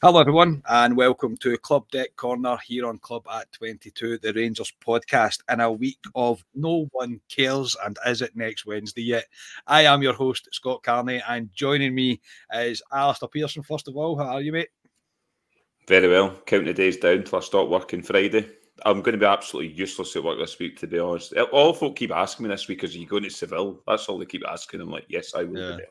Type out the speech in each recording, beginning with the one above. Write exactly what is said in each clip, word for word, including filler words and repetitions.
Hello everyone and welcome to Club Deck Corner here on Club at twenty-two, the Rangers podcast, in a week of no one cares and is it next Wednesday yet. I am your host Scott Carney and joining me is Alistair Pearson. First of all, how are you, mate? Very well, counting the days down till I start working Friday. I'm going to be absolutely useless at work this week, to be honest. All folk keep asking me this week is, are you going to Seville? That's all they keep asking. I'm like, yes, I will yeah. be there.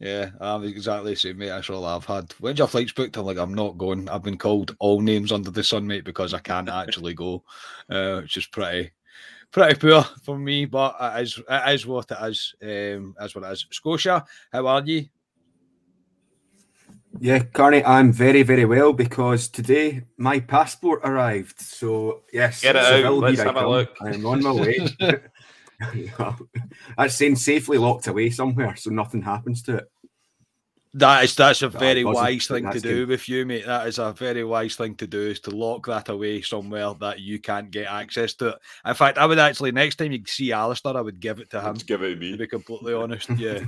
Yeah, I'm exactly the same, mate. That's all I've had. When's your flight's booked? I'm like, I'm not going. I've been called all names under the sun, mate, because I can't actually go, uh, which is pretty pretty poor for me, but it is, it is what it is. Um, that's what it is. Scotia, how are you? Yeah, Carney, I'm very, very well because today my passport arrived. So, yes, get it out. Let's have a look. I'm on my way. That's saying safely locked away somewhere, so nothing happens to it. That is, that's a very that wise thing to do good. with you, mate. That is a very wise thing to do, is to lock that away somewhere that you can't get access to it. In fact, I would actually, next time you see Alistair, I would give it to him. Let's give it to me. To be completely honest, yeah.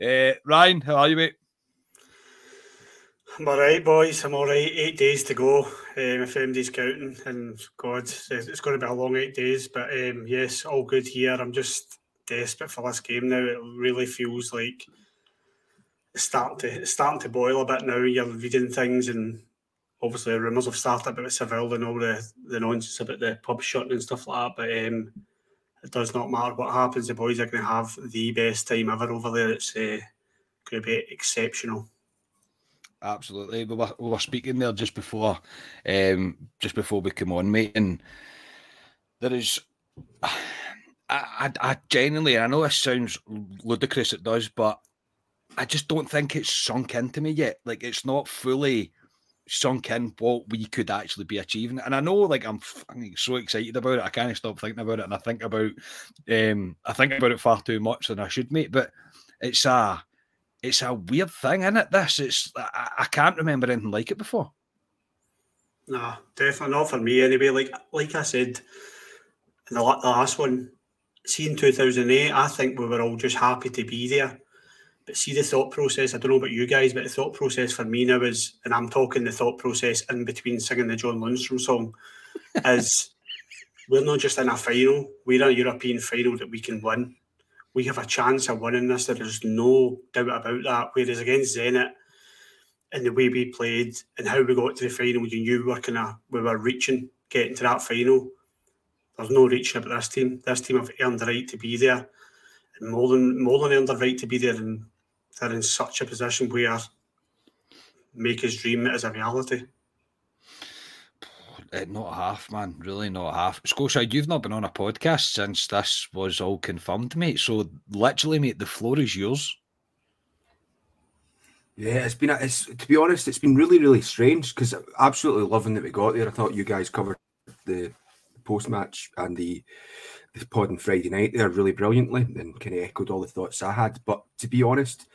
uh, Ryan, how are you, mate? I'm all right, boys. I'm all right. Eight days to go. Um, if anybody's counting, and God, it's going to be a long eight days. But um, yes, all good here. I'm just desperate for this game now. It really feels like it's starting to it's starting to boil a bit now. You're reading things, and obviously rumours have started about Seville and all the, the nonsense about the pub shutting and stuff like that. But um, it does not matter what happens. The boys are going to have the best time ever over there. It's uh, going to be exceptional. Absolutely. We were, we were speaking there just before um, just before we came on, mate, and there is I, I, I genuinely, and I know this sounds ludicrous, it does, but I just don't think it's sunk into me yet. Like, it's not fully sunk in what we could actually be achieving. And I know, like, I'm fucking so excited about it. I can't stop thinking about it, and I think about um, I think about it far too much than I should, mate, but it's a uh, It's a weird thing, isn't it, this? It's, I, I can't remember anything like it before. No, definitely not for me anyway. Like like I said, in the, the last one, seeing two thousand eight, I think we were all just happy to be there. But see, the thought process, I don't know about you guys, but the thought process for me now is, and I'm talking the thought process in between singing the John Lundstram song, is we're not just in a final, we're in a European final that we can win. We have a chance of winning this. There is no doubt about that. Whereas against Zenit, and the way we played and how we got to the final, you knew we were kind of we were reaching, getting to that final. There's no reaching about this team. This team have earned the right to be there, and more than more than earned the right to be there. And they're in such a position where make his dream as a reality. Uh, not half, man. Really not half. Scotia, you've not been on a podcast since this was all confirmed, mate. So literally, mate, the floor is yours. Yeah, it's been. A, it's to be honest, it's been really, really strange because absolutely loving that we got there. I thought you guys covered the post match and the the pod on Friday night there really brilliantly and kind of echoed all the thoughts I had. But to be honest,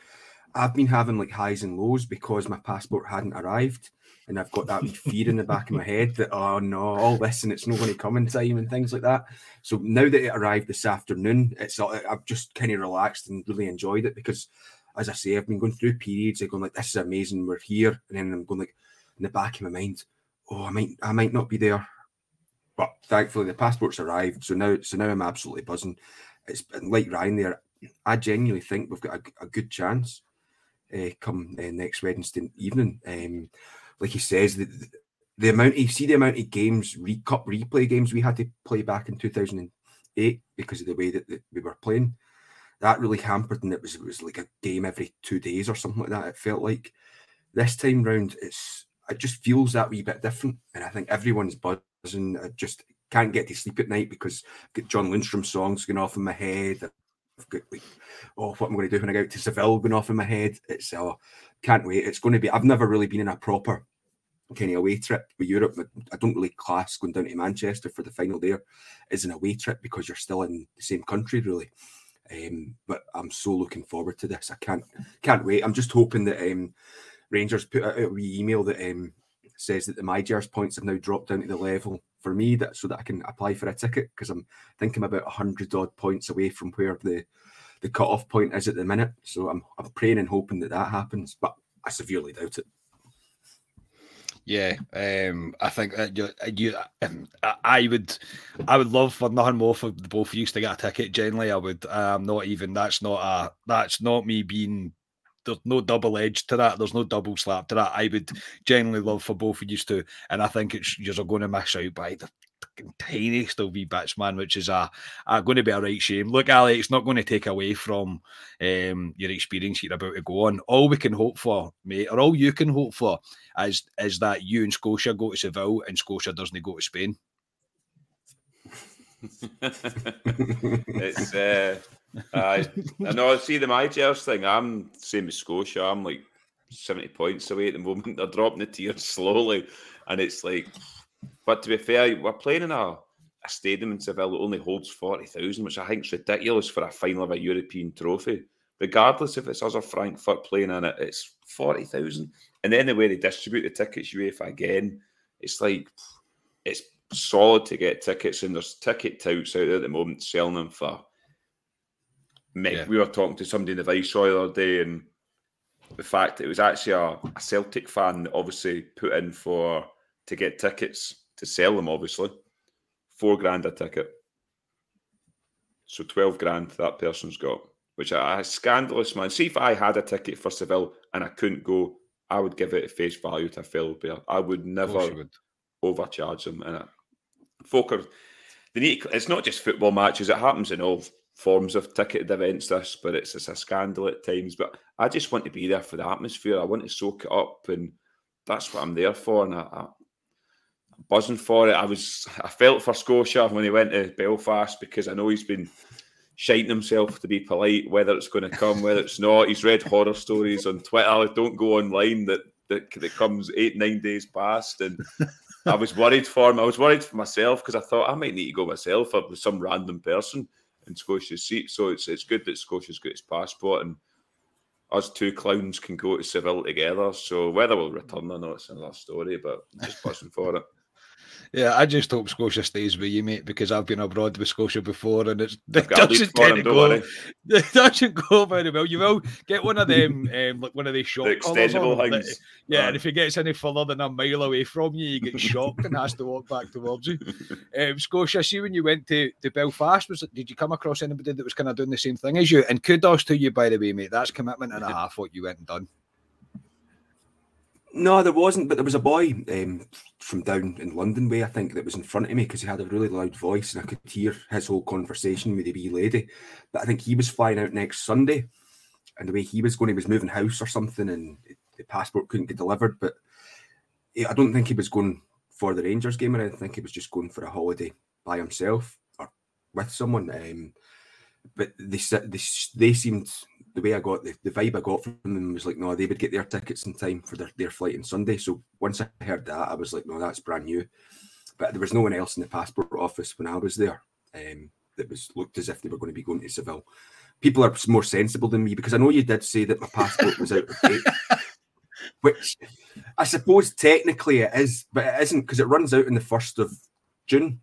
I've been having like highs and lows because my passport hadn't arrived. And I've got that fear in the back of my head that, oh no, all this and it's not going to come in time and things like that. So now that it arrived this afternoon, it's I've just kind of relaxed and really enjoyed it because, as I say, I've been going through periods of going like, this is amazing, we're here. And then I'm going like, in the back of my mind, oh, I might I might not be there. But thankfully the passport's arrived. So now so now I'm absolutely buzzing. It's and like Ryan there, I genuinely think we've got a, a good chance uh, come uh, next Wednesday evening. Um Like he says, the, the, the amount you see the amount of games, re, cup replay games we had to play back in two thousand eight because of the way that, that we were playing, that really hampered, and it was it was like a game every two days or something like that. It felt like this time round, it's it just feels that wee bit different, and I think everyone's buzzing. I just can't get to sleep at night because I've got John Lundstram songs going off in my head. I've got like, oh, what am I going to do when I go out to Seville going off in my head? It's oh, can't wait. It's going to be. I've never really been in a proper kind of away trip with Europe. I don't really class going down to Manchester for the final there as an away trip because you're still in the same country, really. Um, but I'm so looking forward to this. I can't can't wait. I'm just hoping that um, Rangers put out a wee email that um, says that the MyGers points have now dropped down to the level for me that so that I can apply for a ticket because I'm thinking about one hundred odd points away from where the, the cut-off point is at the minute. So I'm I'm praying and hoping that that happens. But I severely doubt it. Yeah, um, I think that you, you um, I would, I would love for nothing more for the both of you to get a ticket. Generally, I would. I'm um, not even. That's not a. That's not me being. There's no double edge to that. There's no double slap to that. I would genuinely love for both of you to, and I think it's you're going to miss out by the tiniest of wee bits, man, which is a, a going to be a right shame. Look, Ali, it's not going to take away from um, your experience you're about to go on. All we can hope for, mate, or all you can hope for, is is that you and Scotia go to Seville and Scotia doesn't go to Spain. It's. Uh... I uh, know. I see the MyGers thing. I'm same as Scotia. I'm like seventy points away at the moment. They're dropping the tiers slowly, and it's like. But to be fair, we're playing in a, a stadium in Seville that only holds forty thousand, which I think is ridiculous for a final of a European trophy. Regardless if it's us or Frankfurt playing in it, it's forty thousand. And then the way they distribute the tickets, UEFA again, it's like it's solid to get tickets, and there's ticket touts out there at the moment selling them for. Mick, yeah. We were talking to somebody in the Viceroy the other day, and the fact that it was actually a, a Celtic fan that obviously put in for to get tickets to sell them, obviously. Four grand a ticket. So twelve grand that person's got, which is scandalous, man. See, if I had a ticket for Seville and I couldn't go, I would give it face value to a fellow player. I would never would. overcharge them. And folk are, they need, it's not just football matches, it happens in all forms of ticketed events, this, but it's, it's a scandal at times. But I just want to be there for the atmosphere. I want to soak it up, and that's what I'm there for. And I, I, I'm buzzing for it. I was, I felt for Scotia when he went to Belfast, because I know he's been shiting himself, to be polite, whether it's going to come, whether it's not. He's read horror stories on Twitter. Don't go online that that, that comes eight, nine days past, and. I was worried for him. I was worried for myself, because I thought I might need to go myself or with some random person in Scotia's seat. So it's it's good that Scotia's got his passport, and us two clowns can go to Seville together. So whether we'll return or not, it's another story, but I'm just buzzing for it. Yeah, I just hope Scotia stays with you, mate, because I've been abroad with Scotia before, and it's, it doesn't tend him, to go. It doesn't go very well. You will get one of them, um, like one of these shot the collars on. That, yeah, um, and if he gets any further than a mile away from you, you get shocked and has to walk back towards you. Um, Scotia, see when you went to, to Belfast, was it, did you come across anybody that was kind of doing the same thing as you? And kudos to you, by the way, mate. That's commitment and a half what you went and done. No, there wasn't, but there was a boy um, from down in London way, I think, that was in front of me, because he had a really loud voice and I could hear his whole conversation with the wee lady. But I think he was flying out next Sunday, and the way he was going, he was moving house or something, and the passport couldn't get delivered. But I don't think he was going for the Rangers game, or I think he was just going for a holiday by himself or with someone. Um, but they, they, they seemed... The way I got the, the vibe I got from them was like, no, they would get their tickets in time for their, their flight on Sunday. So once I heard that, I was like, no, that's brand new. But there was no one else in the passport office when I was there um, that was looked as if they were going to be going to Seville. People are more sensible than me, because I know you did say that my passport was out of date, which I suppose technically it is, but it isn't, because it runs out on the first of June.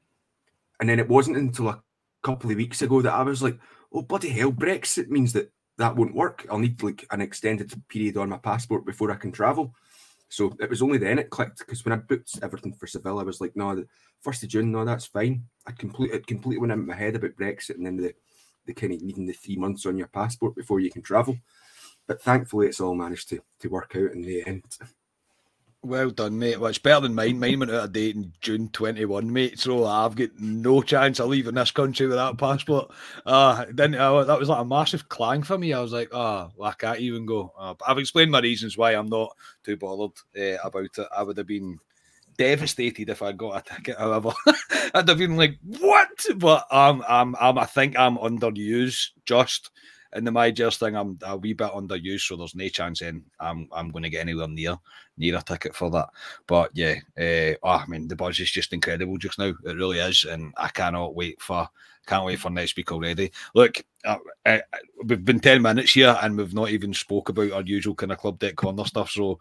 And then it wasn't until a couple of weeks ago that I was like, oh, bloody hell, Brexit means that that won't work. I'll need like an extended period on my passport before I can travel. So it was only then it clicked, because when I booked everything for Seville, I was like, no, the first of June, no, that's fine. I complete, it completely went out of my head about Brexit and then the, the kind of needing the three months on your passport before you can travel. But thankfully, it's all managed to, to work out in the end. Well done, mate. Well, it's better than mine. Mine went out of date in June twenty-first, mate. So I've got no chance of leaving this country with that passport. Uh, then uh, that was like a massive clang for me. I was like, oh, well, I can't even go. Uh, but I've explained my reasons why I'm not too bothered uh, about it. I would have been devastated if I got a ticket, however. I'd have been like, what? But um, I'm, I'm, I think I'm underused just. In the MyGers thing, I'm a wee bit underused, so there's no chance in I'm I'm going to get anywhere near near a ticket for that. But yeah, uh, oh, I mean the buzz is just incredible just now. It really is, and I cannot wait for Can't wait for next week already. Look, uh, uh, we've been ten minutes here and we've not even spoke about our usual kind of Club Deck Corner stuff, so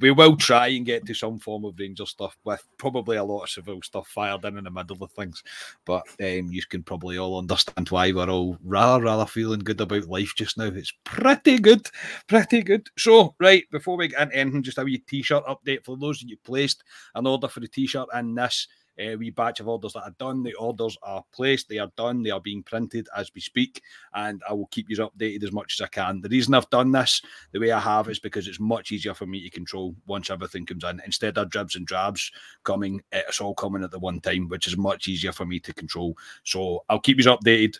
we will try and get to some form of Rangers stuff with probably a lot of Seville stuff fired in in the middle of things. But um, you can probably all understand why we're all rather, rather feeling good about life just now. It's pretty good, pretty good. So, right, before we get into anything, just a wee T-shirt update for those of you placed an order for the T-shirt and this Uh, wee batch of orders that are done. The orders are placed, they are done, they are being printed as we speak, and I will keep you updated as much as I can. The reason I've done this the way I have is because it's much easier for me to control once everything comes in, instead of dribs and drabs coming, it's all coming at the one time, which is much easier for me to control. So I'll keep you updated.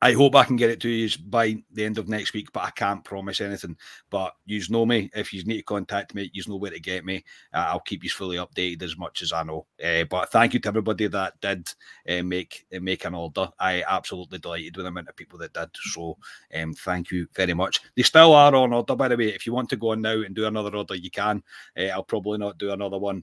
I hope I can get it to you by the end of next week, but I can't promise anything. But you know me. If you need to contact me, you know where to get me. Uh, I'll keep you fully updated as much as I know. Uh, but thank you to everybody that did uh, make uh, make an order. I absolutely delighted with the amount of people that did. So um, thank you very much. They still are on order, by the way. If you want to go on now and do another order, you can. Uh, I'll probably not do another one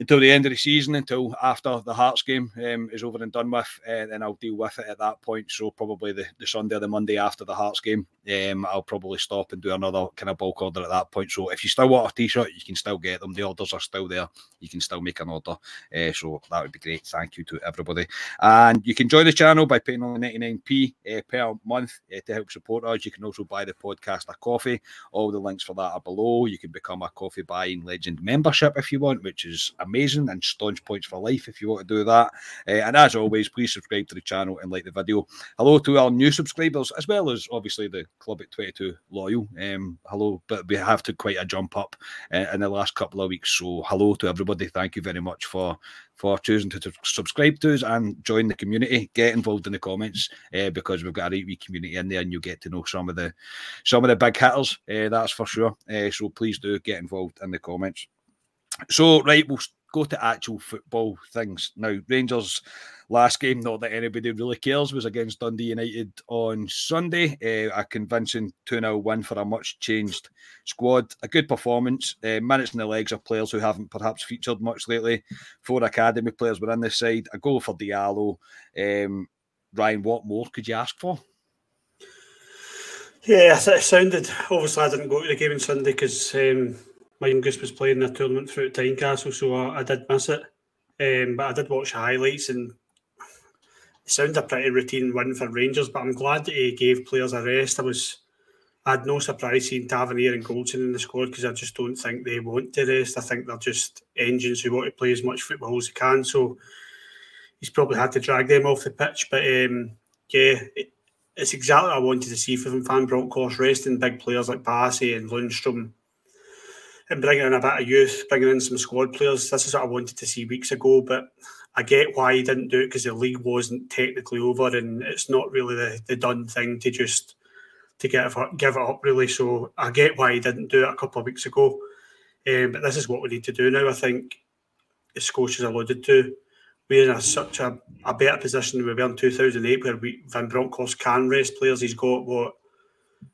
until the end of the season, until after the Hearts game um, is over and done with, uh, then I'll deal with it at that point. So probably the, the Sunday or the Monday after the Hearts game, um, I'll probably stop and do another kind of bulk order at that point. So if you still want a T-shirt, you can still get them. The orders are still there. You can still make an order. Uh, so that would be great. Thank you to everybody. And you can join the channel by paying only ninety-nine p uh, per month uh, to help support us. You can also buy the podcast a coffee. All the links for that are below. You can become a coffee buying legend membership if you want, which is amazing. Amazing and staunch points for life if you want to do that. Uh, and as always, please subscribe to the channel and like the video. Hello to our new subscribers, as well as obviously the Club at twenty-two loyal. Um, hello, but we have took quite a jump up uh, in the last couple of weeks. So hello to everybody. Thank you very much for for choosing to t- subscribe to us and join the community. Get involved in the comments uh, because we've got a wee community in there, and you'll get to know some of the some of the big hitters. Uh, that's for sure. Uh, so please do get involved in the comments. So right, we'll go to actual football things now. Rangers' last game, not that anybody really cares, was against Dundee United on Sunday. Uh, a convincing two nil win for a much-changed squad. A good performance. Uh, minutes in the legs of players who haven't perhaps featured much lately. Four academy players were in this side. A goal for Diallo. Um, Ryan, what more could you ask for? Yeah, it sounded... Obviously, I didn't go to the game on Sunday because... Um... My youngest was playing a tournament through Tynecastle, so I, I did miss it. Um, but I did watch highlights, and it sounded a pretty routine win for Rangers, but I'm glad that he gave players a rest. I was, I had no surprise seeing Tavernier and Goldson in the squad because I just don't think they want to rest. I think they're just engines who want to play as much football as they can, so he's probably had to drag them off the pitch. But um, yeah, it, it's exactly what I wanted to see from Van Bronckhorst, resting big players like Bassey and Lundstram, and bringing in a bit of youth, bringing in some squad players. This is what I wanted to see weeks ago, but I get why he didn't do it because the league wasn't technically over and it's not really the, the done thing to just to get give it up, really. So I get why he didn't do it a couple of weeks ago. Um, but this is what we need to do now, I think, as Scotia has alluded to. We're in a, such a, a better position than we were in two thousand eight where we, Van Bronckhorst can rest players. He's got, what,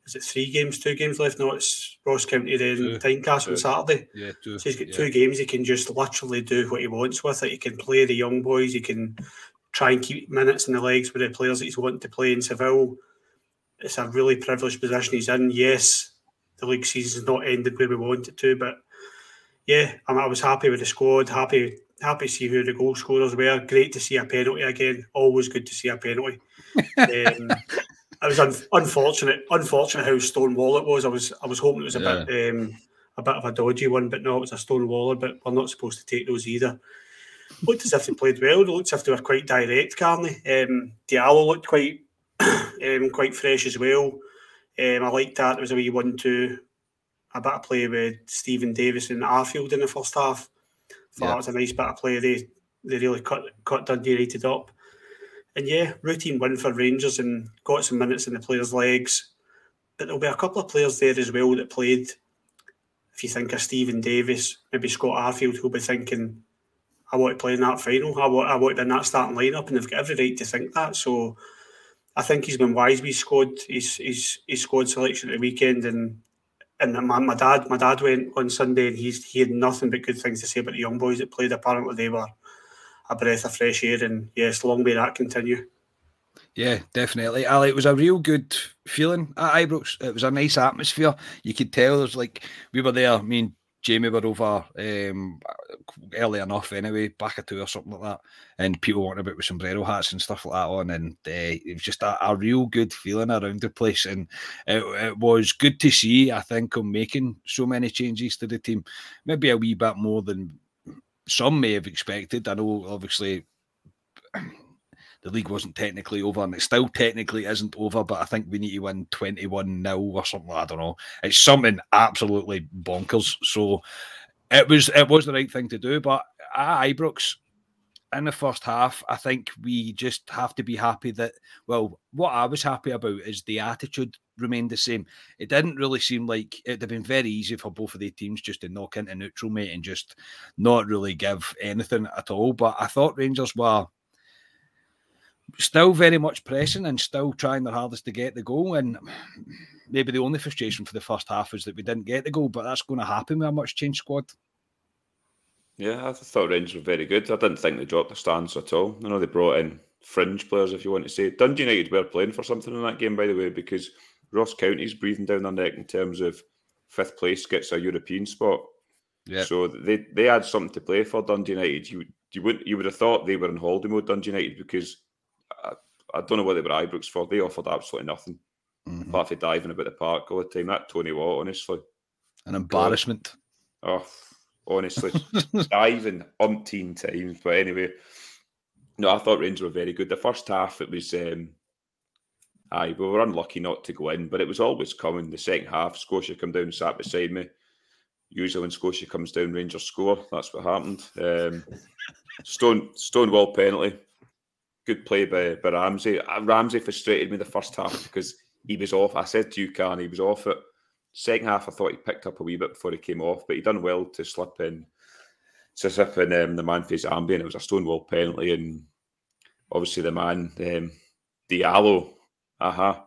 is it three games, two games left? No, it's Ross County, then Tynecastle on Saturday. Yeah, two. So he's got yeah. two games. He can just literally do what he wants with it. He can play the young boys. He can try and keep minutes in the legs with the players that he's wanting to play in Seville. It's a really privileged position he's in. Yes, the league season's not ended where we want it to, but yeah, I, mean, I was happy with the squad, happy happy to see who the goal scorers were. Great to see a penalty again. Always good to see a penalty. Um It was un- unfortunate, unfortunate how stonewall it was. I was, I was hoping it was a yeah. bit, um, a bit of a dodgy one, but no, it was a stonewaller. But we're not supposed to take those either. Looked as if they played well. Looked as if they were quite direct. Carney, um, Diallo looked quite, um, quite fresh as well. Um, I liked that. It was a wee one-two. A bit of play with Stephen Davis and Arfield in the first half. Thought yeah. that was a nice bit of play. They, they really cut, cut Dundee United up. And yeah, routine win for Rangers and got some minutes in the players' legs. But there'll be a couple of players there as well that played. If you think of Stephen Davis, maybe Scott Arfield, who'll be thinking, I want to play in that final. I want, I want to be in that starting lineup, and they've got every right to think that. So I think he's been wise. We scored his his his squad selection at the weekend, and and my, my dad my dad went on Sunday, and he's he had nothing but good things to say about the young boys that played. Apparently they were a breath of fresh air, and yes, long may that continue. Yeah, definitely. Ali, it was a real good feeling at Ibrox. It was a nice atmosphere. You could tell there's like, we were there, me and Jamie were over um, early enough anyway, back a two or something like that, and people walking about with sombrero hats and stuff like that on, and uh, it was just a, a real good feeling around the place, and it, it was good to see, I think, on making so many changes to the team. Maybe a wee bit more than some may have expected. I know, obviously, the league wasn't technically over, and it still technically isn't over, but I think we need to win twenty-one nil or something. I don't know. It's something absolutely bonkers. So it was it was the right thing to do. But at Ibrox, in the first half, I think we just have to be happy that, well, what I was happy about is the attitude remained the same. It didn't really seem like, it'd have been very easy for both of the teams just to knock into neutral, mate, and just not really give anything at all. But I thought Rangers were still very much pressing and still trying their hardest to get the goal, and maybe the only frustration for the first half was that we didn't get the goal, but that's going to happen with a much changed squad. Yeah, I thought Rangers were very good. I didn't think they dropped their stance at all. I know they brought in fringe players, if you want to say. Dundee United were playing for something in that game, by the way, because Ross County's breathing down their neck in terms of fifth place gets a European spot. Yeah. So they, they had something to play for, Dundee United. You you wouldn't you would have thought they were in holiday mode, Dundee United, because I, I don't know what they were Ibrox for. They offered absolutely nothing. Mm-hmm. Apart from diving about the park all the time. That Tony Watt, honestly. An embarrassment. God. Oh, honestly. Diving umpteen times. But anyway, no, I thought Rangers were very good. The first half, it was, um, aye, we were unlucky not to go in, but it was always coming. The second half, Scotia come down and sat beside me. Usually when Scotia comes down, Rangers score. That's what happened. Um, Stone Stonewall penalty. Good play by, by Ramsey. Ramsey frustrated me the first half because he was off. I said to you, Carney, he was off it. Second half, I thought he picked up a wee bit before he came off, but he done well to slip in, to slip in um, the man face Ambien. It was a Stonewall penalty, and obviously the man, um, Diallo, aha, uh-huh.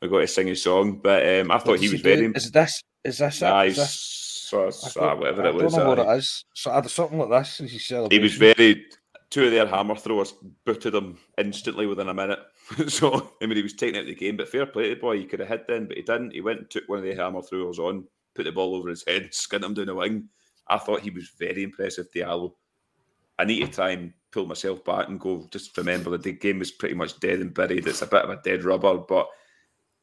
we got to sing his song. But um, I thought what he was he very... Is this? Is this nah, it? Is this? So, so, I whatever I it was. I don't know what it is. So I had something like this. And he, he was very... Two of their hammer throwers booted him instantly within a minute. So, I mean, he was taking out the game, but fair play to the boy. He could have hit then, but he didn't. He went and took one of the hammer throwers on, put the ball over his head, skinned him down the wing. I thought he was very impressive, Diallo. I need to try and pull myself back and go, just remember that the game was pretty much dead and buried. It's a bit of a dead rubber, but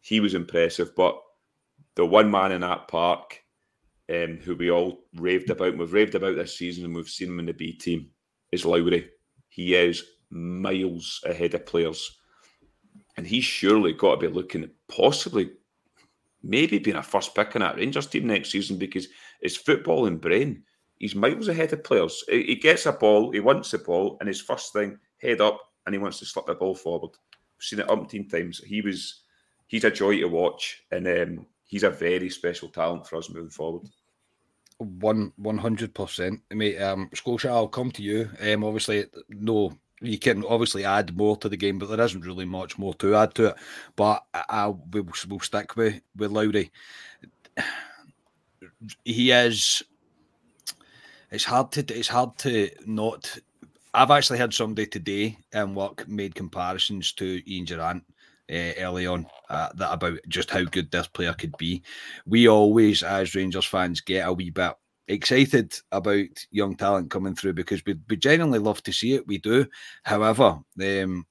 he was impressive. But the one man in that park um, who we all raved about, and we've raved about this season, and we've seen him in the B team, is Lowry. He is miles ahead of players. And he's surely got to be looking at possibly maybe being a first pick in that Rangers team next season, because his football and brain, he's miles ahead of players. He gets a ball, he wants the ball, and his first thing, head up, and he wants to slip the ball forward. We've seen it umpteen times. He was, he's a joy to watch, and um, he's a very special talent for us moving forward. One one hundred percent, mate. Um, Scotia, I'll come to you. Um, obviously, no, you can obviously add more to the game, but there isn't really much more to add to it. But I will we'll stick with with Lowry. He is. It's hard to. It's hard to not. I've actually had somebody today in work made comparisons to Ian Durant. Uh, early on uh, that about just how good this player could be. We always as Rangers fans get a wee bit excited about young talent coming through because we, we genuinely love to see it. We do. However, um,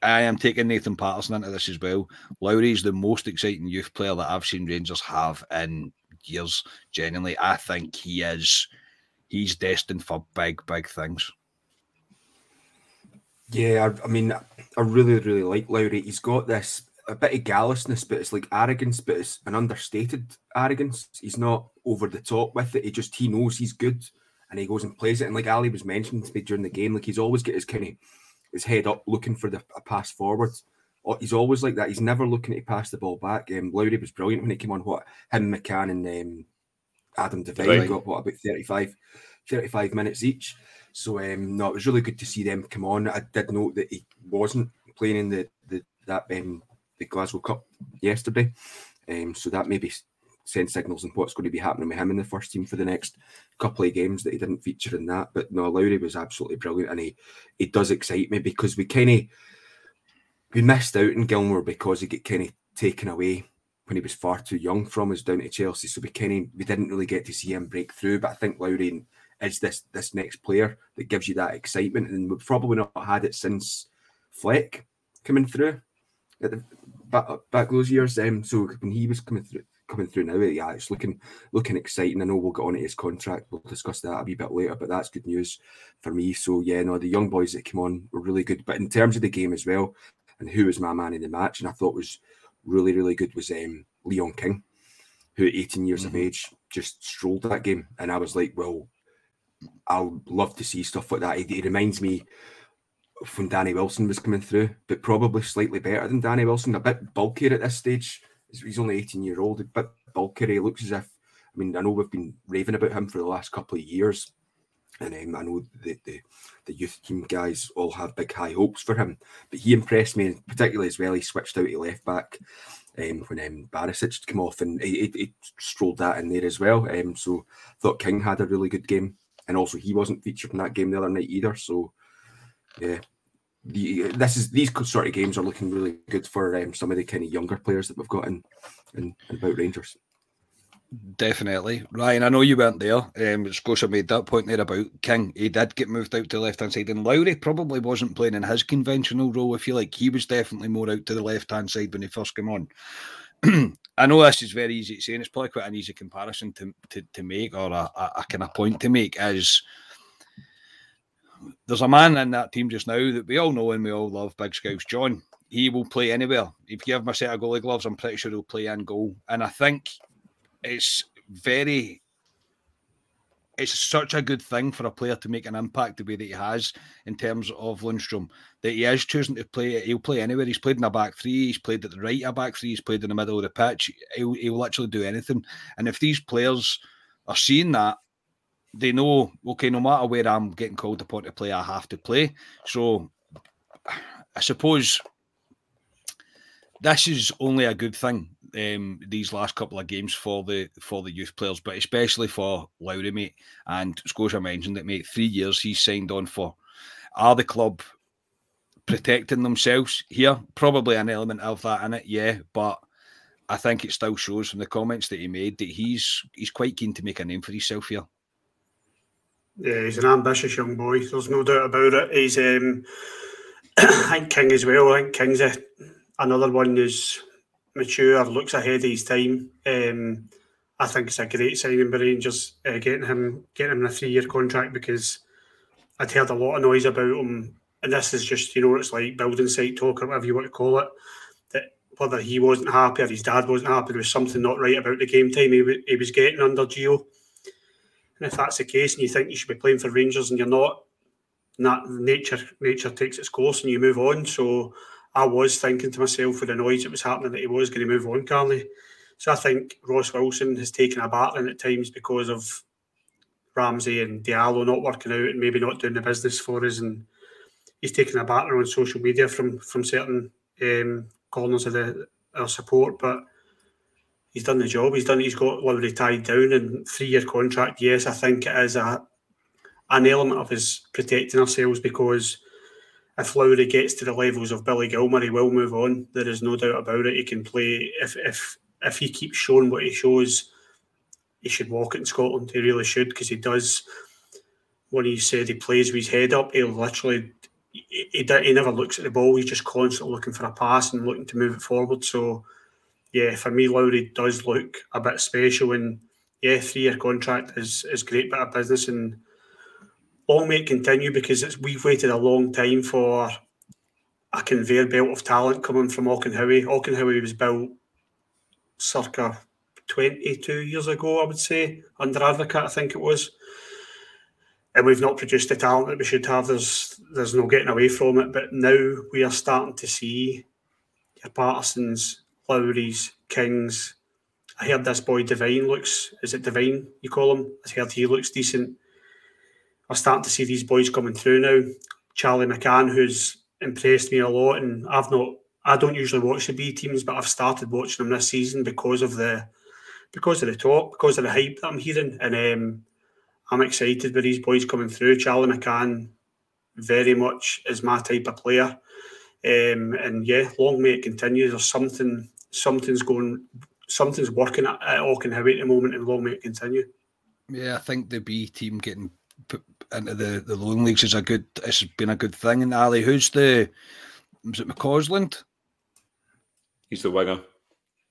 I am taking Nathan Patterson into this as well. Lowry's the most exciting youth player that I've seen Rangers have in years. Genuinely, I think he is he's destined for big, big things. Yeah, I, I mean, I really, really like Lowry. He's got this, a bit of callousness, but it's like arrogance, but it's an understated arrogance. He's not over the top with it. He just, he knows he's good and he goes and plays it. And like Ali was mentioning to me during the game, like he's always got his kind of, his head up looking for the a pass forward. He's always like that. He's never looking to pass the ball back. Um, Lowry was brilliant when he came on. What, him, McCann and um, Adam Devine right. got, what, about thirty-five minutes each. So, um, no, it was really good to see them come on. I did note that he wasn't playing in the the that um, the Glasgow Cup yesterday. Um, so that maybe sends signals on what's going to be happening with him in the first team for the next couple of games that he didn't feature in that. But no, Lowry was absolutely brilliant, and he, he does excite me because we kind of, we missed out on Gilmour because he got kind of taken away when he was far too young from us down to Chelsea. So we kind of, we didn't really get to see him break through. But I think Lowry is this this next player that gives you that excitement, and we've probably not had it since Fleck coming through at the back, back those years. Um, so when he was coming through, coming through now, yeah, it's looking looking exciting. I know we'll get on to his contract. We'll discuss that a wee bit later, but that's good news for me. So yeah, no, the young boys that came on were really good. But in terms of the game as well, and who was my man in the match, and I thought was really, really good, was um, Leon King, who at eighteen years mm-hmm. of age just strolled that game. And I was like, well, I'll love to see stuff like that. He, he reminds me of when Danny Wilson was coming through, but probably slightly better than Danny Wilson, a bit bulkier at this stage. He's only eighteen year old, a bit bulkier. He looks as if, I mean, I know we've been raving about him for the last couple of years, and um, I know the, the the youth team guys all have big high hopes for him, but he impressed me particularly as well. He switched out to left back um, when um, Barisic came off, and he, he, he strolled that in there as well. Um, so I thought King had a really good game, and also he wasn't featured in that game the other night either. So yeah, the, this is these sort of games are looking really good for um, some of the kind of younger players that we've got in in, in about Rangers. Definitely. Ryan, I know you weren't there. Um, Scotia made that point there about King. He did get moved out to the left-hand side, and Lowry probably wasn't playing in his conventional role, if you like. He was definitely more out to the left-hand side when he first came on. I know this is very easy to say, and it's probably quite an easy comparison to, to, to make, or a, a, a kind of point to make, is there's a man in that team just now that we all know and we all love, Big Scouse John. He will play anywhere. If you have him a set of goalie gloves, I'm pretty sure he'll play in goal. And I think It's very, it's such a good thing for a player to make an impact the way that he has in terms of Lundstram, that he is choosing to play. He'll play anywhere. He's played in a back three, he's played at the right, a back three, he's played in the middle of the pitch. He'll, he'll actually do anything. And if these players are seeing that, they know, okay, no matter where I'm getting called upon to play, I have to play. So I suppose this is only a good thing. Um, these last couple of games for the for the youth players, but especially for Lowry, mate. And Scotia mentioned it, mate. Three years he's signed on for. Are the club protecting themselves here? Probably an element of that in it, yeah. But I think it still shows from the comments that he made that he's he's quite keen to make a name for himself here. Yeah, he's an ambitious young boy. There's no doubt about it. He's, um, I think King as well. I think King's a, another one who's mature, looks ahead of his time. Um, I think it's a great signing by Rangers, uh, getting him getting him in a three-year contract, because I'd heard a lot of noise about him, and this is just, you know, it's like building site talk or whatever you want to call it, that whether he wasn't happy or his dad wasn't happy, there was something not right about the game time he, w- he was getting under Gio. And if that's the case and you think you should be playing for Rangers and you're not, and that nature, nature takes its course and you move on. So I was thinking to myself with the noise that was happening that he was going to move on, Carney. So I think Ross Wilson has taken a battering at times because of Ramsey and Diallo not working out and maybe not doing the business for us. And he's taken a battering on social media from, from certain um, corners of the our support. But he's done the job. He's done. He's got Lowry tied down, and three-year contract, yes, I think it is a an element of his protecting ourselves, because if Lowry gets to the levels of Billy Gilmour, he will move on. There is no doubt about it. He can play. If if if he keeps showing what he shows, he should walk it in Scotland. He really should, because he does. When he said he plays with his head up, he literally, he, he, he never looks at the ball. He's just constantly looking for a pass and looking to move it forward. So, yeah, for me, Lowry does look a bit special. And, yeah, three-year contract is, is a great bit of business, and long may it continue, because it's, we've waited a long time for a conveyor belt of talent coming from Auchenhowie. Auchenhowie was built circa twenty-two years ago, I would say, under Advocate, I think it was. And we've not produced the talent that we should have. There's there's no getting away from it. But now we are starting to see your Pattersons, Lowrys, Kings. I heard this boy Devine looks, is it Devine you call him? I heard he looks decent. I'm starting to see these boys coming through now. Charlie McCann, who's impressed me a lot, and I've not, I don't usually watch the B teams, but I've started watching them this season because of the, because of the talk, because of the hype that I'm hearing, and um, I'm excited with these boys coming through. Charlie McCann, very much is my type of player. Um, and yeah, long may it continue. There's something, something's going, something's working at, at Auchinhowie at the moment, and long may it continue. Yeah, I think the B team getting put into the, the loan leagues is a good. It's been a good thing. And Ali, who's the? Is it McCausland? He's the winger.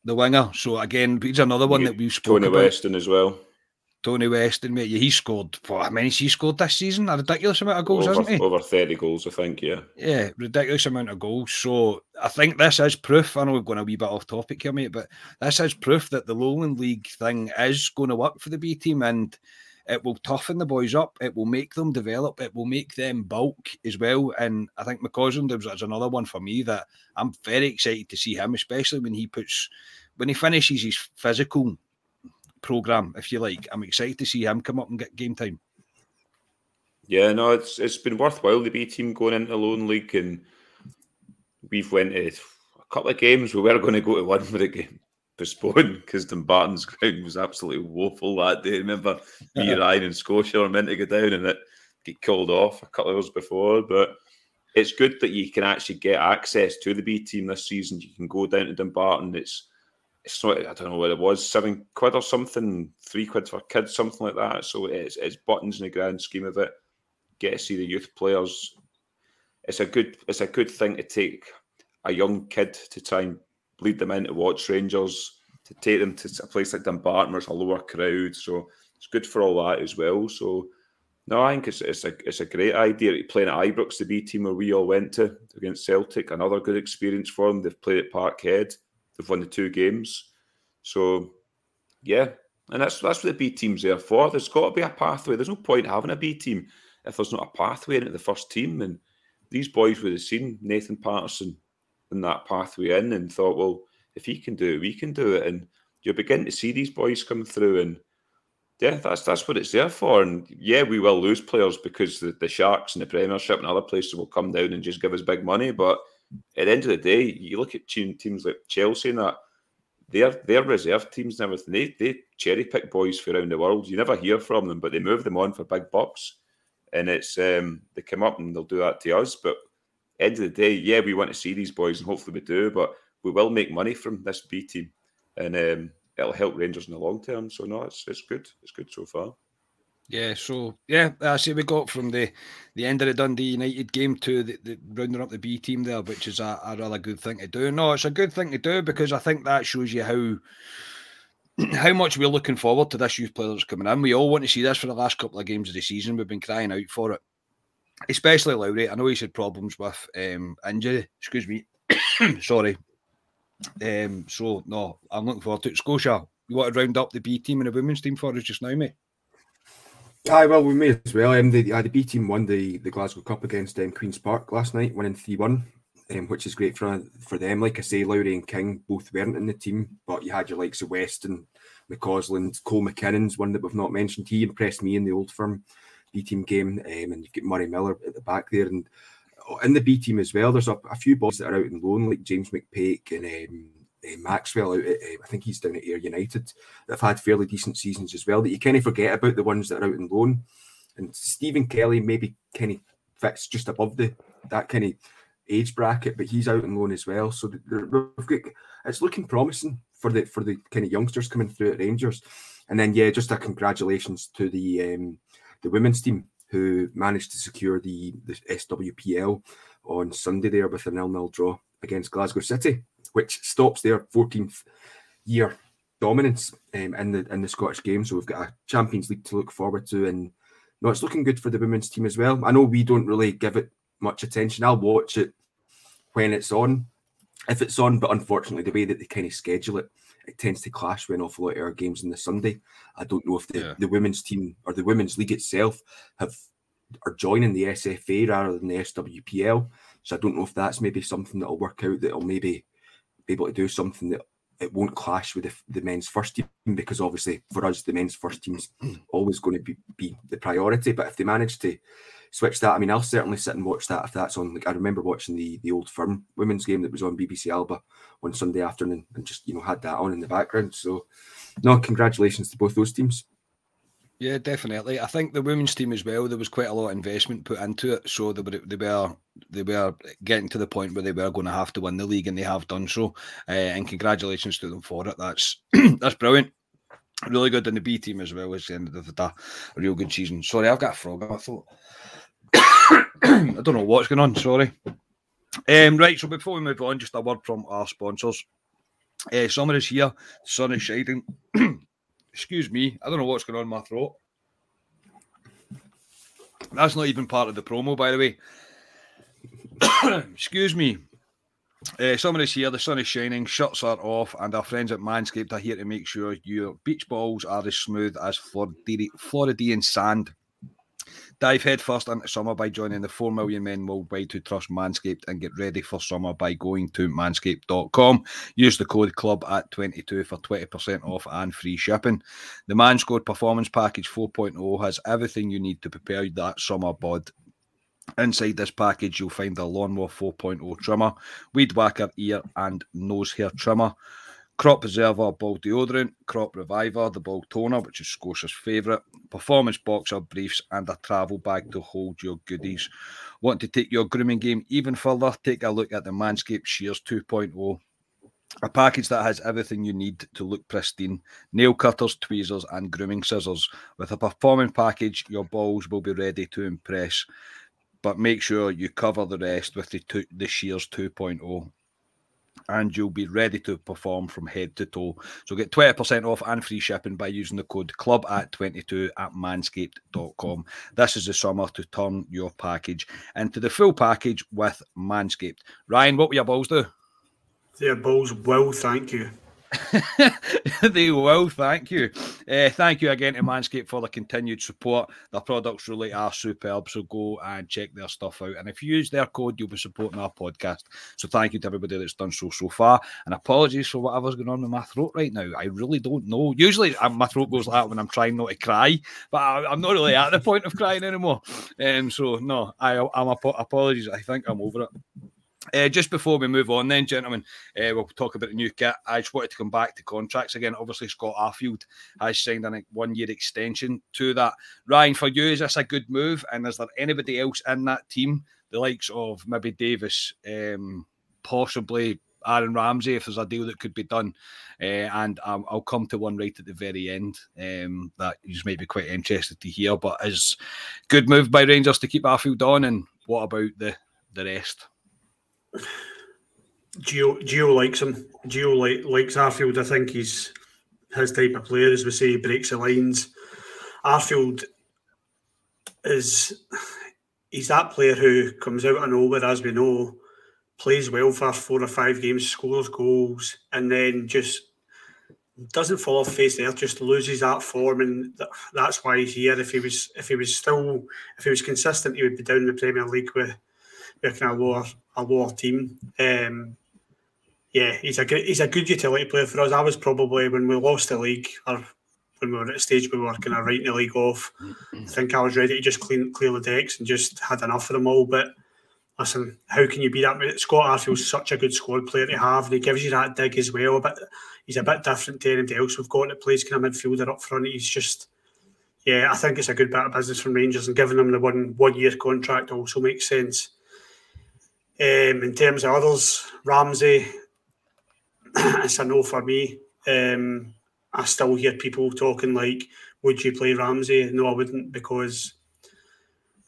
The winger. So again, he's another one yeah, that we've spoken Tony about. Weston as well. Tony Weston, mate. Yeah, he scored. What, how many he scored this season? A ridiculous amount of goals, over, hasn't he? Over thirty goals, I think. Yeah. Yeah, ridiculous amount of goals. So I think this is proof. I know we've gone a wee bit off topic here, mate, but this is proof that the Lowland League thing is going to work for the B team, and it will toughen the boys up. It will make them develop. It will make them bulk as well. And I think McCausland is another one for me that I'm very excited to see him, especially when he puts when he finishes his physical programme, if you like. I'm excited to see him come up and get game time. Yeah, no, it's it's been worthwhile, the B team going into loan league, and we've went to a couple of games. We were going to go to one for the game postponed because Dumbarton's ground was absolutely woeful that day. Remember, me, Ryan and Scotia were meant to go down and it get called off a couple of hours before. But it's good that you can actually get access to the B team this season. You can go down to Dumbarton. It's It's not, I don't know what it was, seven quid or something, three quid for kids, something like that. So it's, it's buttons in the grand scheme of it. Get to see the youth players. It's a good, it's a good thing to take a young kid to try and lead them into Watts Rangers, to take them to a place like Dumbarton where it's a lower crowd. So it's good for all that as well. So no, I think it's, it's a it's a great idea. Playing at Ibrox, the B team where we all went to against Celtic, another good experience for them. They've played at Parkhead. They've won the two games. So, yeah. And that's that's what the B team's there for. There's got to be a pathway. There's no point having a B team if there's not a pathway into the first team. And these boys would have seen Nathan Patterson in that pathway in and thought, well, if he can do it, we can do it. And you begin to see these boys come through. And, yeah, that's that's what it's there for. And, yeah, we will lose players because the, the Sharks and the Premiership and other places will come down and just give us big money. But at the end of the day, you look at teams like Chelsea and that, their their reserve teams and everything, they, they cherry-pick boys for around the world. You never hear from them, but they move them on for big bucks. And it's um, they come up and they'll do that to us. But at the end of the day, yeah, we want to see these boys, and hopefully we do, but we will make money from this B team. And um, it'll help Rangers in the long term. So, no, it's it's good. It's good so far. Yeah, so, yeah, I see we got from the, the end of the Dundee United game to the, the rounding up the B team there, which is a, a rather good thing to do. No, it's a good thing to do because I think that shows you how how much we're looking forward to this youth player that's coming in. We all want to see this for the last couple of games of the season. We've been crying out for it, especially Lowry. I know he's had problems with um, injury. Excuse me. Sorry. Um, so, no, I'm looking forward to it. Scotia, you want to round up the B team and the women's team for us just now, mate? Aye, well, we may as well. Um, the, uh, the B team won the, the Glasgow Cup against um, Queen's Park last night, winning three one, um, which is great for for them. Like I say, Lowry and King both weren't in the team, but you had your likes of Weston, McCausland, Cole McKinnon's one that we've not mentioned. He impressed me in the Old Firm B team game, um, and you get Murray Miller at the back there. And in the B team as well, there's a, a few boys that are out in loan, like James McPake and Um, Uh, Maxwell, out at, uh, I think he's down at Ayr United, that have had fairly decent seasons as well, that you kind of forget about the ones that are out on loan. And Stephen Kelly maybe kind of fits just above the that kind of age bracket, but he's out on loan as well. So they're, they're, it's looking promising for the for the kind of youngsters coming through at Rangers. And then, yeah, just a congratulations to the um, the women's team who managed to secure the, the S W P L on Sunday there with a nil nil draw against Glasgow City, which stops their fourteenth year dominance um, in the in the Scottish game. So we've got a Champions League to look forward to, and no, it's looking good for the women's team as well. I know we don't really give it much attention. I'll watch it when it's on, if it's on, but unfortunately the way that they kind of schedule it, it tends to clash with an awful lot of our games on the Sunday. I don't know if the, yeah. the women's team or the women's league itself have are joining the S F A rather than the S W P L. So I don't know if that's maybe something that'll work out, that'll maybe be able to do something that it won't clash with the, the men's first team, because obviously for us the men's first team's always going to be, be the priority. But if they manage to switch that, I mean, I'll certainly sit and watch that if that's on. Like, I remember watching the the Old Firm women's game that was on B B C Alba on Sunday afternoon, and just, you know, had that on in the background. So no, congratulations to both those teams. Yeah, definitely. I think the women's team as well, there was quite a lot of investment put into it, so they were they were they were getting to the point where they were going to have to win the league, and they have done so. Uh, and congratulations to them for it. That's that's brilliant. Really good. And the B team as well, which ended up with a real good season. Sorry, I've got a frog. I thought I don't know what's going on. Sorry. Um, right. So before we move on, just a word from our sponsors. Uh, summer is here. The sun is shining. Excuse me, I don't know what's going on in my throat. That's not even part of the promo, by the way. Excuse me. Uh, summer is here, the sun is shining, shirts are off, and our friends at Manscaped are here to make sure your beach balls are as smooth as Floridian sand. Dive headfirst into summer by joining the four million men worldwide who trust Manscaped, and get ready for summer by going to manscaped dot com. Use the code club at twenty-two for twenty percent off and free shipping. The Manscaped Performance Package four point oh has everything you need to prepare that summer bod. Inside this package, you'll find the Lawnmower four point oh trimmer, Weed Whacker ear and nose hair trimmer, Crop Preserver Ball Deodorant, Crop Reviver, the Ball Toner, which is Scotia's favourite, Performance Boxer Briefs, and a travel bag to hold your goodies. Want to take your grooming game even further? Take a look at the Manscaped Shears two point oh, a package that has everything you need to look pristine. Nail cutters, tweezers, and grooming scissors. With a performance package, your balls will be ready to impress, but make sure you cover the rest with the, two, the Shears two point oh. and you'll be ready to perform from head to toe. So get twenty percent off and free shipping by using the code club at twenty-two at manscaped dot com. This is the summer to turn your package into the full package with Manscaped. Ryan, what will your balls do? Their balls will thank you. They will, thank you. Uh, thank you again to Manscaped for the continued support. Their products really are superb, so go and check their stuff out. And if you use their code, you'll be supporting our podcast. So thank you to everybody that's done so, so far. And apologies for whatever's going on with my throat right now. I really don't know. Usually I, my throat goes like that when I'm trying not to cry, but I, I'm not really at the point of crying anymore. Um, so no, I, I'm ap- apologies. I think I'm over it. Uh, just before we move on then, gentlemen, uh, we'll talk about the new kit. I just wanted to come back to contracts again. Obviously, Scott Arfield has signed a one-year extension to that. Ryan, for you, is this a good move? And is there anybody else in that team, the likes of maybe Davis, um, possibly Aaron Ramsey, if there's a deal that could be done? Uh, and um, I'll come to one right at the very end um, that you just might be quite interested to hear. But is good move by Rangers to keep Arfield on? And what about the, the rest? Gio, Gio likes him. Gio li- likes Arfield. I think he's his type of player, as we say, he breaks the lines. Arfield is he's that player who comes out of nowhere, as we know, plays well for four or five games, scores goals, and then just doesn't fall off face the earth, just loses that form, and th- that's why he's here. If he was, if he was still, if he was consistent, he would be down in the Premier League with with kind of lower. A lower team. Um, yeah, he's a he's a good utility player for us. I was probably, when we lost the league, or when we were at a stage where we were kind of writing the league off, I think I was ready to just clean clear the decks and just had enough of them all. But listen, how can you be that? Scott Arfield's such a good squad player to have, and he gives you that dig as well. But he's a bit different to anybody else we've got that plays kind of midfielder up front. He's just, yeah, I think it's a good bit of business from Rangers, and giving him the one one year contract also makes sense. Um, in terms of others, Ramsey, it's a no for me. Um, I still hear people talking like, would you play Ramsey? No, I wouldn't, because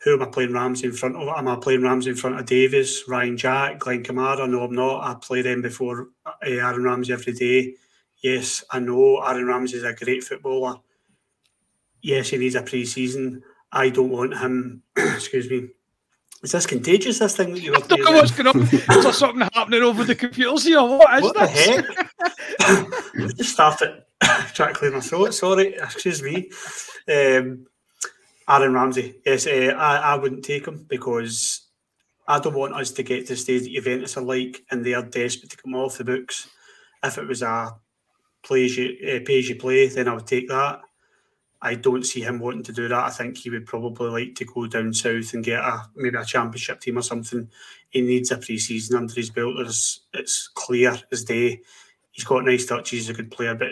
who am I playing Ramsey in front of? Am I playing Ramsey in front of Davis, Ryan Jack, Glenn Kamara? No, I'm not. I play them before uh, Aaron Ramsey every day. Yes, I know Aaron Ramsey is a great footballer. Yes, he needs a pre-season. I don't want him, excuse me. Is this contagious, this thing that you were doing? I don't know what's going on. Is there something happening over the computers here? What is what this? What the heck? Just started trying to clear my throat. Sorry, excuse me. Um, Aaron Ramsey. Yes, uh, I, I wouldn't take him, because I don't want us to get to the stage that Juventus are like, and they are desperate to come off the books. If it was a play as you, uh, pay as you play, then I would take that. I don't see him wanting to do that. I think he would probably like to go down south and get a maybe a championship team or something. He needs a pre-season under his belt. It's, it's clear as day. He's got nice touches. He's a good player, but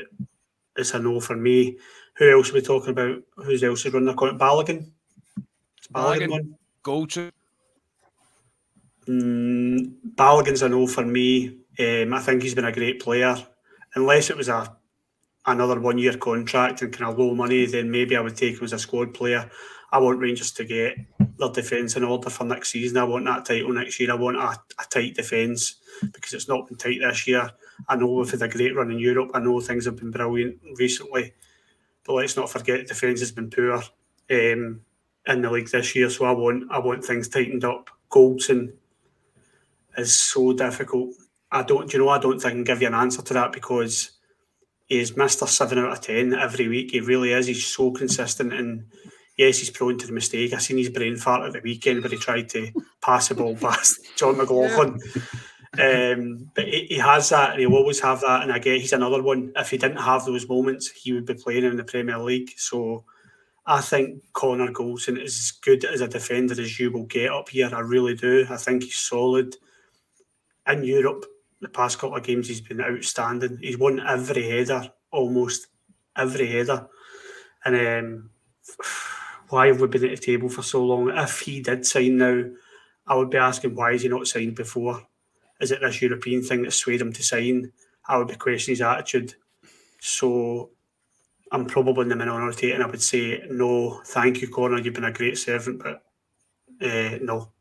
it's a no for me. Who else are we talking about? Who's else is running the contract? Balogun? Balogun one? Goldson? Mm, Balogun's a no for me. Um, I think he's been a great player. Unless it was a another one-year contract and kind of low money, then maybe I would take him as a squad player. I want Rangers to get their defence in order for next season. I want that title next year. I want a, a tight defence because it's not been tight this year. I know we've had a great run in Europe. I know things have been brilliant recently. But let's not forget defence has been poor um, in the league this year. So I want I want things tightened up. Goldson is so difficult. I don't you know I don't think I can give you an answer to that because he's Mister seven out of ten every week. He really is. He's so consistent, and yes, he's prone to the mistake. I seen his brain fart at the weekend where he tried to pass the ball past John McLaughlin. Um, but he, he has that, and he'll always have that. And I get he's another one. If he didn't have those moments, he would be playing in the Premier League. So I think Connor Goldson is as good as a defender as you will get up here. I really do. I think he's solid. In Europe, the past couple of games, he's been outstanding. He's won every header, almost every header. And um, why have we been at the table for so long? If he did sign now, I would be asking why is he not signed before? Is it this European thing that swayed him to sign? I would be questioning his attitude. So I'm probably in the minority and I would say, no, thank you, Connor. You've been a great servant, but uh, no.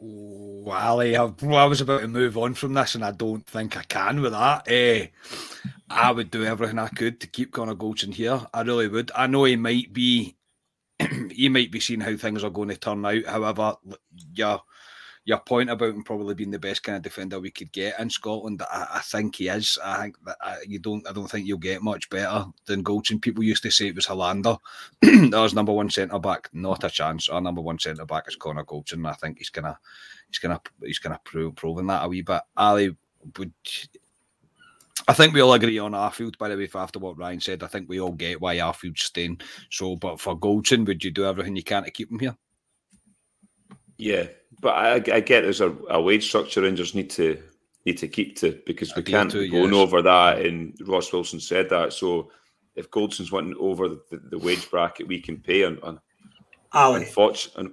Oh, Ali, I, I was about to move on from this and I don't think I can with that. Eh, I would do everything I could to keep Connor Goldson here. I really would. I know he might be, he might be seeing how things are going to turn out. However, yeah, your point about him probably being the best kind of defender we could get in Scotland, I, I think he is. I think that I, you don't. I don't think you'll get much better than Goldson. People used to say it was Hollander. There's number one centre back, not a chance. Our number one centre back is Connor Goldson. And I think he's gonna, he's gonna, he's gonna prove proving that a wee bit. Ali would. I think we all agree on Arfield, by the way, after what Ryan said. I think we all get why Arfield's staying. So, but for Goldson, would you do everything you can to keep him here? Yeah. But I, I get there's a, a wage structure Rangers need to need to keep to because we can't go yes. over that. And Ross Wilson said that. So if Goldson's wanting over the, the, the wage bracket, we can pay. And, and Ali, unfortunately,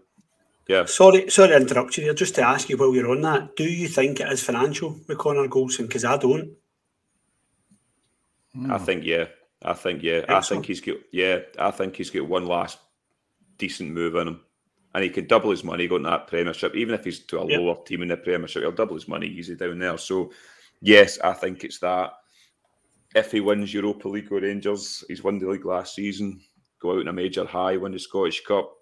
yeah. Sorry, sorry to interrupt you here. Just to ask you while you're on that, do you think it is financial with Connor Goldson? Because I don't. Mm. I think yeah. I think yeah. Think I think so? he's got yeah. I think he's got one last decent move in him. And he could double his money going to that Premiership, even if he's to a yep. lower team in the Premiership, he'll double his money easy down there. So, yes, I think it's that. If he wins Europa League with Rangers, he's won the league last season, go out in a major high, win the Scottish Cup,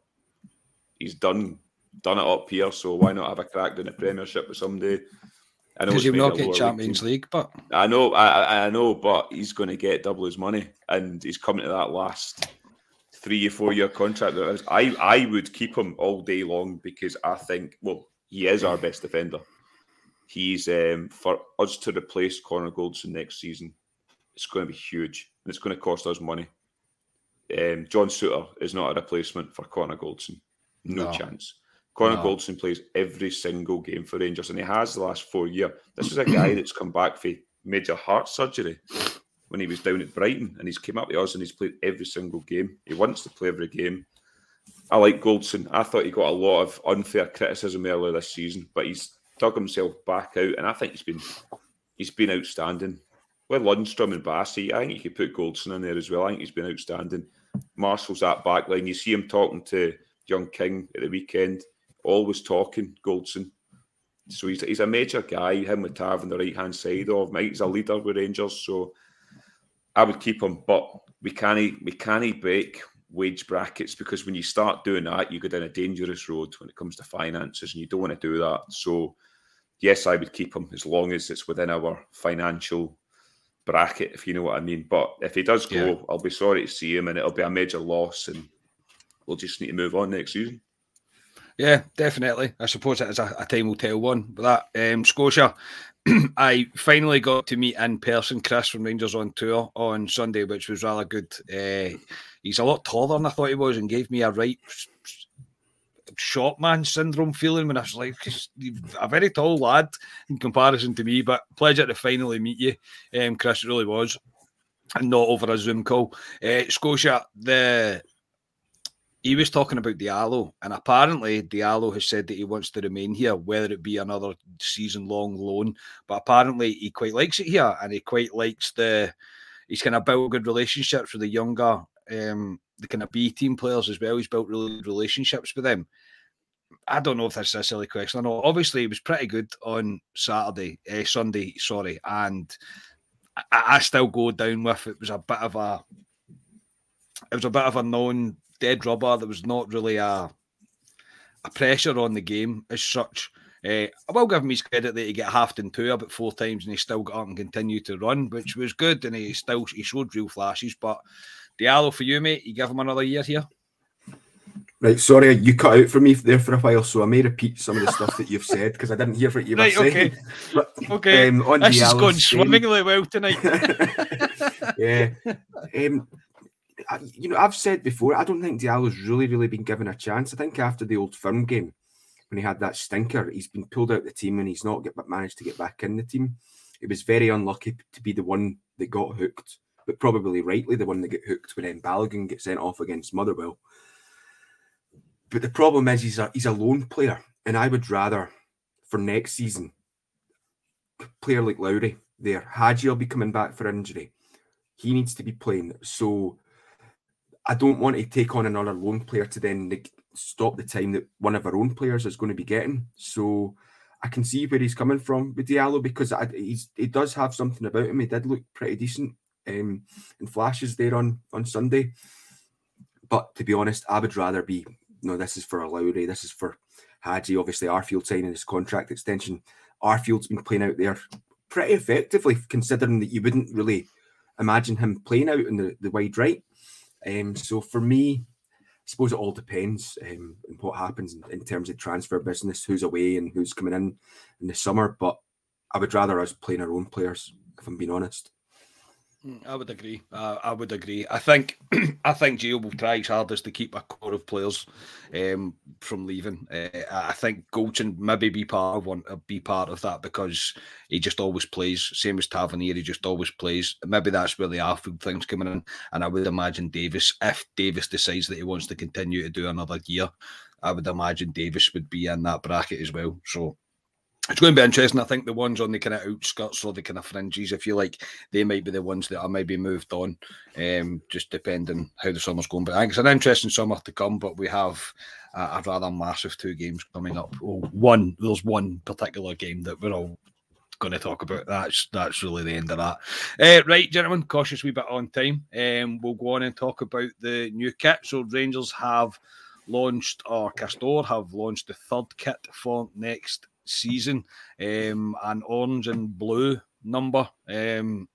he's done done it up here, so why not have a crack in the Premiership with somebody? Because he'll not get Champions League, league, but... I know, I, I know, but he's going to get double his money, and he's coming to that last... three or four year contract. I, I would keep him all day long because I think, well, he is our best defender. He's um, for us to replace Connor Goldson next season, it's going to be huge and it's going to cost us money. Um, John Souter is not a replacement for Connor Goldson. No, no. chance. Connor no. Goldson plays every single game for Rangers and he has the last four years. This is a guy that's come back for major heart surgery when he was down at Brighton and he's came up to us and he's played every single game. He wants to play every game. I like Goldson. I thought he got a lot of unfair criticism earlier this season, but he's dug himself back out and I think he's been he's been outstanding. With Lundstram and Bassey, I think you could put Goldson in there as well. I think he's been outstanding. Marshall's that back line. You see him talking to young King at the weekend. Always talking, Goldson. So he's, he's a major guy. Him with Tav on the right-hand side of him. He's a leader with Rangers, so... I would keep him, but we can't we can't break wage brackets because when you start doing that, you go down a dangerous road when it comes to finances, and you don't want to do that. So, yes, I would keep him as long as it's within our financial bracket, if you know what I mean. But if he does go, yeah. I'll be sorry to see him, and it'll be a major loss, and we'll just need to move on next season. Yeah, definitely. I suppose it is a, a time will tell one. But that um, Scotia, I finally got to meet in person Chris from Rangers on Tour on Sunday, which was rather good. Uh, he's a lot taller than I thought he was, and gave me a right short man syndrome feeling when I was like, a very tall lad in comparison to me. But pleasure to finally meet you, um, Chris. It really was. and not over a Zoom call. Uh, Scotia, the he was talking about Diallo, and apparently Diallo has said that he wants to remain here, whether it be another season-long loan. But apparently he quite likes it here, and he quite likes the... He's kind of built good relationships with the younger, um, the kind of B-team players as well. He's built really good relationships with them. I don't know if that's a silly question. I know, obviously, he was pretty good on Saturday, uh, Sunday, sorry, and I, I still go down with it was a bit of a, it was a bit of a non-dead rubber. There was not really a, a pressure on the game as such. Uh, I will give him his credit that he got halved in two about four times and he still got up and continued to run, which was good, and he still he showed real flashes. But Diallo, for you, mate, you give him another year here? Right, sorry, you cut out for me there for a while, so I may repeat some of the stuff that you've said because I didn't hear what you were right, saying. Okay. But, okay. Um, on this Diallo's is going saying, swimmingly well tonight. Yeah. Um, I, you know, I've said before, I don't think Diallo's really, really been given a chance. I think after the Old Firm game, when he had that stinker, he's been pulled out of the team and he's not get, managed to get back in the team. It was very unlucky to be the one that got hooked, but probably rightly the one that got hooked when Balogun gets sent off against Motherwell. But the problem is he's a, he's a lone player, and I would rather, for next season, a player like Lowry there. Hadji will be coming back for injury. He needs to be playing. So I don't want to take on another lone player to then... Neg- stop the time that one of our own players is going to be getting. So I can see where he's coming from with Diallo, because I, he's, he does have something about him. He did look pretty decent um, in flashes there on, on Sunday. But to be honest, I would rather be, no, this is for a Lowry, this is for Hadji. Obviously, Arfield signing his contract extension. Arfield's been playing out there pretty effectively, considering that you wouldn't really imagine him playing out in the, the wide right. Um, so for me, I suppose it all depends um, on what happens in, in terms of transfer business, who's away and who's coming in in the summer. But I would rather us playing our own players, if I'm being honest. I would agree. Uh, I would agree. I think I think Gio will try his hardest to keep a core of players um, from leaving. Uh, I think Goldson maybe be part of one, uh, be part of that because he just always plays. Same as Tavernier, he just always plays. Maybe that's where the Arfield thing's coming in. And I would imagine Davis, if Davis decides that he wants to continue to do another year, I would imagine Davis would be in that bracket as well. So. It's going to be interesting. I think the ones on the kind of outskirts or the kind of fringes, if you like, they might be the ones that are maybe moved on, um, just depending how the summer's going. But I think it's an interesting summer to come, but we have a, a rather massive two games coming up. Oh, one, there's one particular game that we're all going to talk about. That's that's really the end of that. Uh, right, gentlemen, cautious wee bit on time. Um, we'll go on and talk about the new kit. So Rangers have launched, or Castore have launched the third kit for next season, um, an orange and blue number. Um,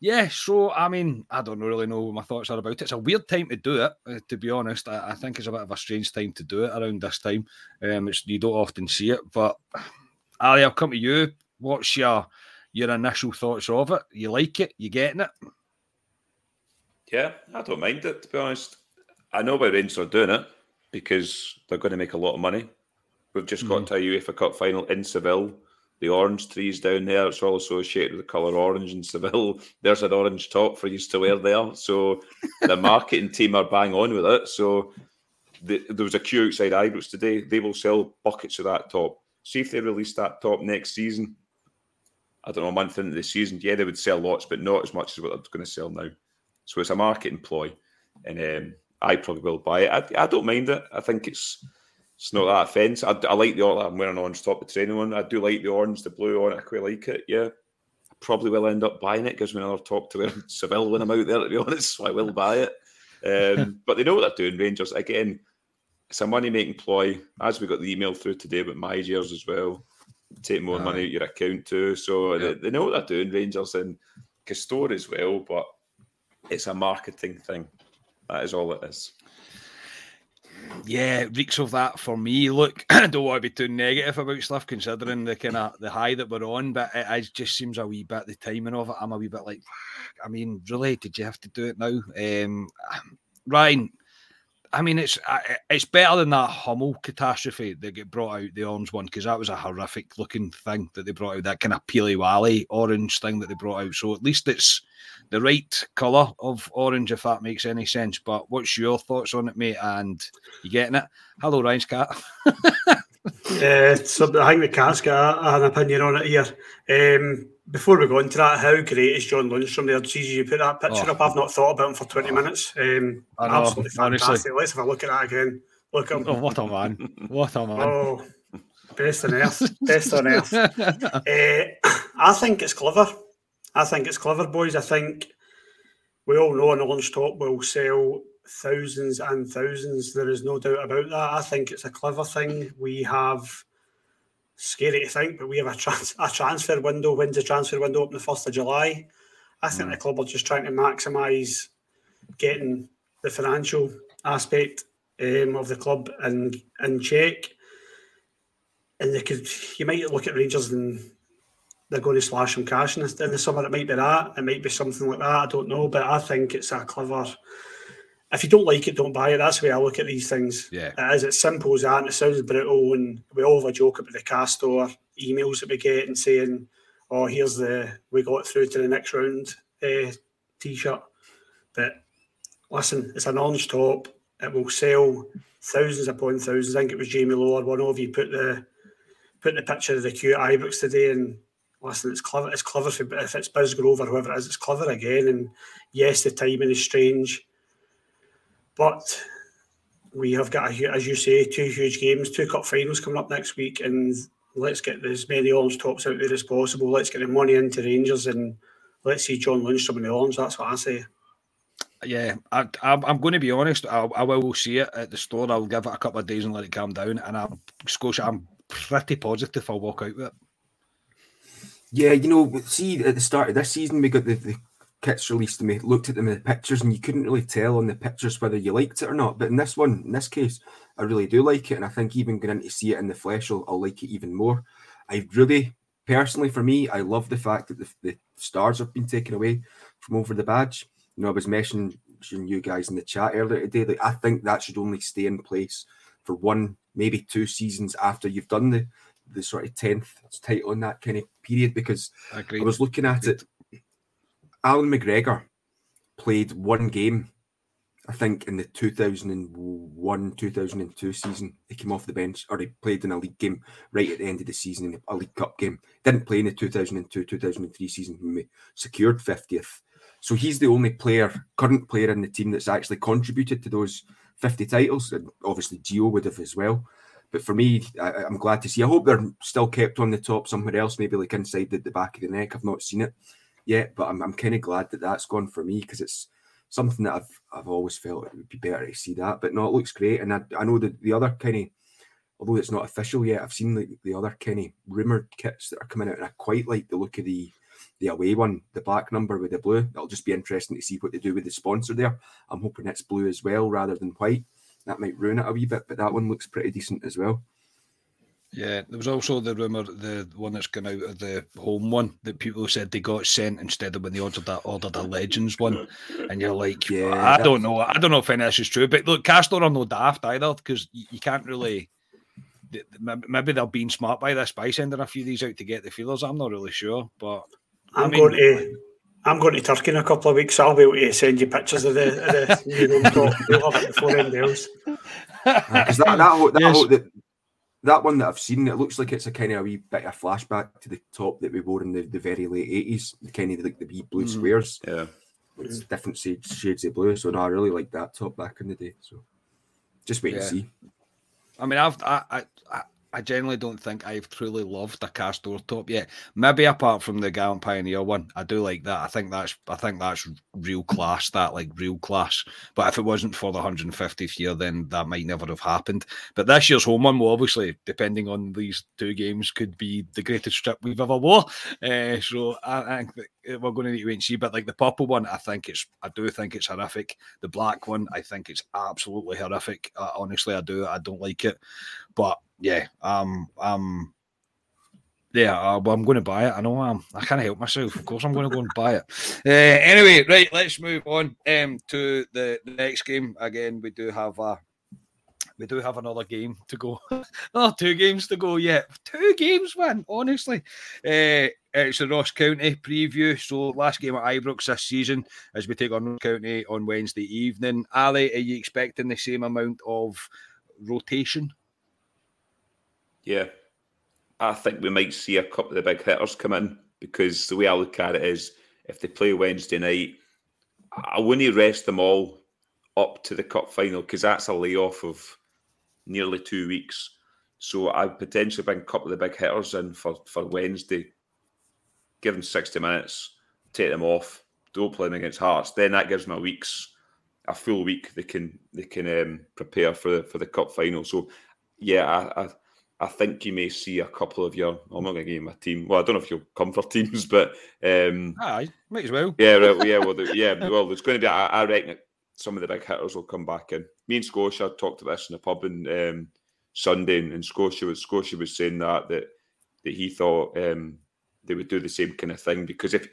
yeah, so I mean, I don't really know what my thoughts are about it. It's a weird time to do it, uh, to be honest. I, I think it's a bit of a strange time to do it around this time. Um, it's, you don't often see it, but Ali, I'll come to you. What's your your initial thoughts of it? You like it? You getting it? Yeah, I don't mind it, to be honest. I know why Rangers are doing it because they're going to make a lot of money. We've just got mm-hmm. to a UEFA Cup final in Seville. The orange trees down there, it's all associated with the colour orange in Seville. There's an orange top for you to wear there. So the marketing team are bang on with it. So the, there was a queue outside Ibrox today. They will sell buckets of that top. See if they release that top next season. I don't know, a month into the season. Yeah, they would sell lots, but not as much as what they're going to sell now. So it's a marketing ploy. And um, I probably will buy it. I, I don't mind it. I think it's... It's not that offence. I, I like the orange. I'm wearing an orange top to training on. I do like the orange, the blue on. I quite like it, yeah. I probably will end up buying it. Gives me another top to wear in Seville when I'm out there, to be honest. So I will buy it. Um, but they know what they're doing, Rangers. Again, it's a money-making ploy. As we got the email through today about MyGers as well. Take more Aye. money out your account too. So yeah. they, they know what they're doing, Rangers, and Castore as well. But it's a marketing thing. That is all it is. Yeah, it reeks of that for me. Look, I don't want to be too negative about stuff considering the kind of the high that we're on, but it, it just seems a wee bit, the timing of it, I'm a wee bit like, I mean, really, did you have to do it now? Um, Ryan, I mean, it's it's better than that Hummel catastrophe that got brought out, the orange one, because that was a horrific looking thing that they brought out, that kind of peely-wally orange thing that they brought out. So at least it's the right colour of orange, if that makes any sense. But what's your thoughts on it, mate? And you getting it? Hello, Ryan's cat. uh, so I think the cat's got an opinion on it here. Um, before we go into that, how great is John Lundstram there? Jesus, you put that picture oh. up. I've not thought about him for twenty oh. minutes. Um, I know, absolutely fantastic. Honestly. Let's have a look at that again. Look at him. Oh, what a man. What a man. Oh, best on earth. Best on earth. uh, I think it's clever. I think it's clever, boys. I think we all know an orange top will sell thousands and thousands. There is no doubt about that. I think it's a clever thing. We have, scary to think, but we have a, trans- a transfer window. When's the transfer window open? The first of July. I think the club are just trying to maximise getting the financial aspect um, of the club in, in check. And they could, you might look at Rangers and they're going to slash some cash in the, in the summer. It might be that. It might be something like that. I don't know. But I think it's a clever... If you don't like it, don't buy it. That's the way I look at these things. Yeah. It is. It's simple as that. And it sounds brutal. And we all have a joke about the Castore emails that we get and saying, oh, here's the we got through to the next round uh, T-shirt. But listen, it's an orange top. It will sell thousands upon thousands. I think it was Jamie Lowe or one of you put the put the picture of the queue at Ibrox today and listen, it's clever. It's clever if, if it's Bisgrove or whoever it is. It's clever again. And yes, the timing is strange, but we have got, a, as you say, two huge games, two cup finals coming up next week, and let's get as many orange tops out there as possible. Let's get the money into Rangers, and let's see John Lundstram in the orange. That's what I say. Yeah, I, I'm going to be honest. I, I will see it at the store. I'll give it a couple of days and let it calm down. And I'm Scotia. I'm pretty positive I'll walk out with it. Yeah, you know, see, at the start of this season, we got the, the kits released and we looked at them in the pictures and you couldn't really tell on the pictures whether you liked it or not. But in this one, in this case, I really do like it. And I think even going in to see it in the flesh, I'll, I'll like it even more. I really, personally, for me, I love the fact that the, the stars have been taken away from over the badge. You know, I was mentioning you guys in the chat earlier today, like, I think that should only stay in place for one, maybe two seasons after you've done the the sort of tenth title in that kind of period, because Agreed. I was looking at Agreed. it. Alan McGregor played one game, I think, in the two thousand one two thousand two season. He came off the bench, or he played in a league game right at the end of the season, in a League Cup game. Didn't play in the two thousand two two thousand three season when we secured fiftieth. So he's the only player, current player in the team that's actually contributed to those fifty titles, and obviously Gio would have as well. But for me, I, I'm glad to see. I hope they're still kept on the top somewhere else, maybe like inside the, the back of the neck. I've not seen it yet, but I'm, I'm kind of glad that that's gone for me, because it's something that I've I've always felt it would be better to see that. But no, it looks great. And I, I know that the other kind of, although it's not official yet, I've seen the, the other kind of rumoured kits that are coming out, and I quite like the look of the, the away one, the black number with the blue. It'll just be interesting to see what they do with the sponsor there. I'm hoping it's blue as well rather than white. That might ruin it a wee bit, but that one looks pretty decent as well. Yeah, there was also the rumour, the one that's come out of the home one, that people said they got sent instead of when they ordered that ordered a Legends one. And you're like, yeah, well, I don't know. I don't know if any of this is true. But look, Castor are no daft either, because you, you can't really... Maybe they're being smart by this, by sending a few of these out to get the feelers. I'm not really sure, but... I'm I mean, going to... I'm going to Turkey in a couple of weeks, so I'll be able to send you pictures of the, of the you know, top. We'll have it before anybody else. Because that, that, that, yes. that, that one that I've seen, it looks like it's a kind of a wee bit of flashback to the top that we wore in the, the very late eighties, the kind of like the wee blue mm. squares. Yeah. It's mm. different shades, shades of blue. So no, I really like that top back in the day. So just wait yeah. and see. I mean, I've, I, I, I I generally don't think I've truly loved a Castor top yet. Maybe apart from the Gallant Pioneer one, I do like that. I think that's I think that's real class. That like real class. But if it wasn't for the one hundred fiftieth year, then that might never have happened. But this year's home one will obviously, depending on these two games, could be the greatest strip we've ever wore. Uh, so I, I think that we're going to need to wait and see. But like the purple one, I think it's I do think it's horrific. The black one, I think it's absolutely horrific. Uh, honestly, I do. I don't like it. But yeah, um, um, Yeah, uh, well, I'm going to buy it. I know I am. I can't help myself. Of course, I'm going to go and buy it. Uh, anyway, right, let's move on um, to the, the next game. Again, we do have a, we do have another game to go. Another two games to go yet. Two games, man, honestly. Uh, it's the Ross County preview. So, last game at Ibrox this season as we take on Ross County on Wednesday evening. Ali, are you expecting the same amount of rotation? Yeah. I think we might see a couple of the big hitters come in because the way I look at it is if they play Wednesday night, I wouldn't rest them all up to the cup final because that's a layoff of nearly two weeks. So I'd potentially bring a couple of the big hitters in for, for Wednesday, give them sixty minutes, take them off, don't play them against Hearts. Then that gives them a week's, a full week they can they can um, prepare for the, for the cup final. So yeah, I... I I think you may see a couple of your... I'm not going to give you my team. Well, I don't know if you'll come for teams, but... Um, Aye, might as well. Yeah, right, yeah, well, the, yeah, well, there's going to be... I, I reckon some of the big hitters will come back in. Me and Scotia talked about this in the pub on um, Sunday, and, and Scotia, was, Scotia was saying that, that, that he thought um, they would do the same kind of thing, because if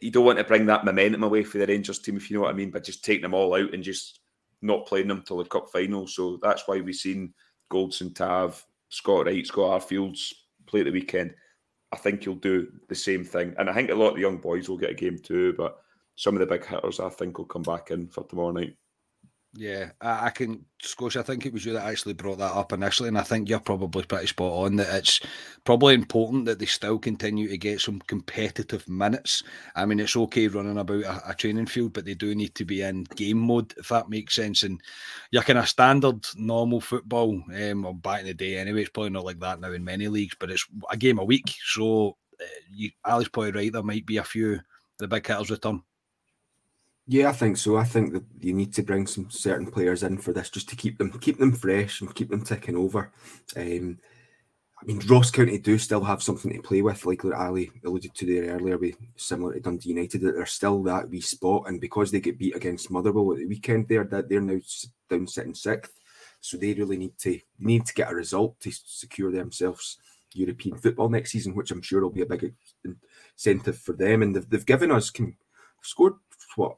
you don't want to bring that momentum away for the Rangers team, if you know what I mean, but just taking them all out and just not playing them till the cup final. So that's why we've seen Goldson, Tav, Scott Wright, Scott Arfields play at the weekend. I think he'll do the same thing. And I think a lot of the young boys will get a game too, but some of the big hitters I think will come back in for tomorrow night. Yeah, I can, Scotia, I think it was you that actually brought that up initially, and I think you're probably pretty spot on that it's probably important that they still continue to get some competitive minutes. I mean, it's okay running about a, a training field, but they do need to be in game mode, if that makes sense. And you're kind of standard, normal football, um, or back in the day anyway, it's probably not like that now in many leagues, but it's a game a week, so uh, you, Ali's probably right, there might be a few, the big hitters return. Yeah, I think so. I think that you need to bring some certain players in for this just to keep them keep them fresh and keep them ticking over. Um, I mean, Ross County do still have something to play with, like Ali alluded to there earlier, with similar to Dundee United, that they're still that wee spot, and because they get beat against Motherwell at the weekend, they're they're now down sitting sixth, so they really need to need to get a result to secure themselves European football next season, which I'm sure will be a big incentive for them. And they've they've given us can scored what.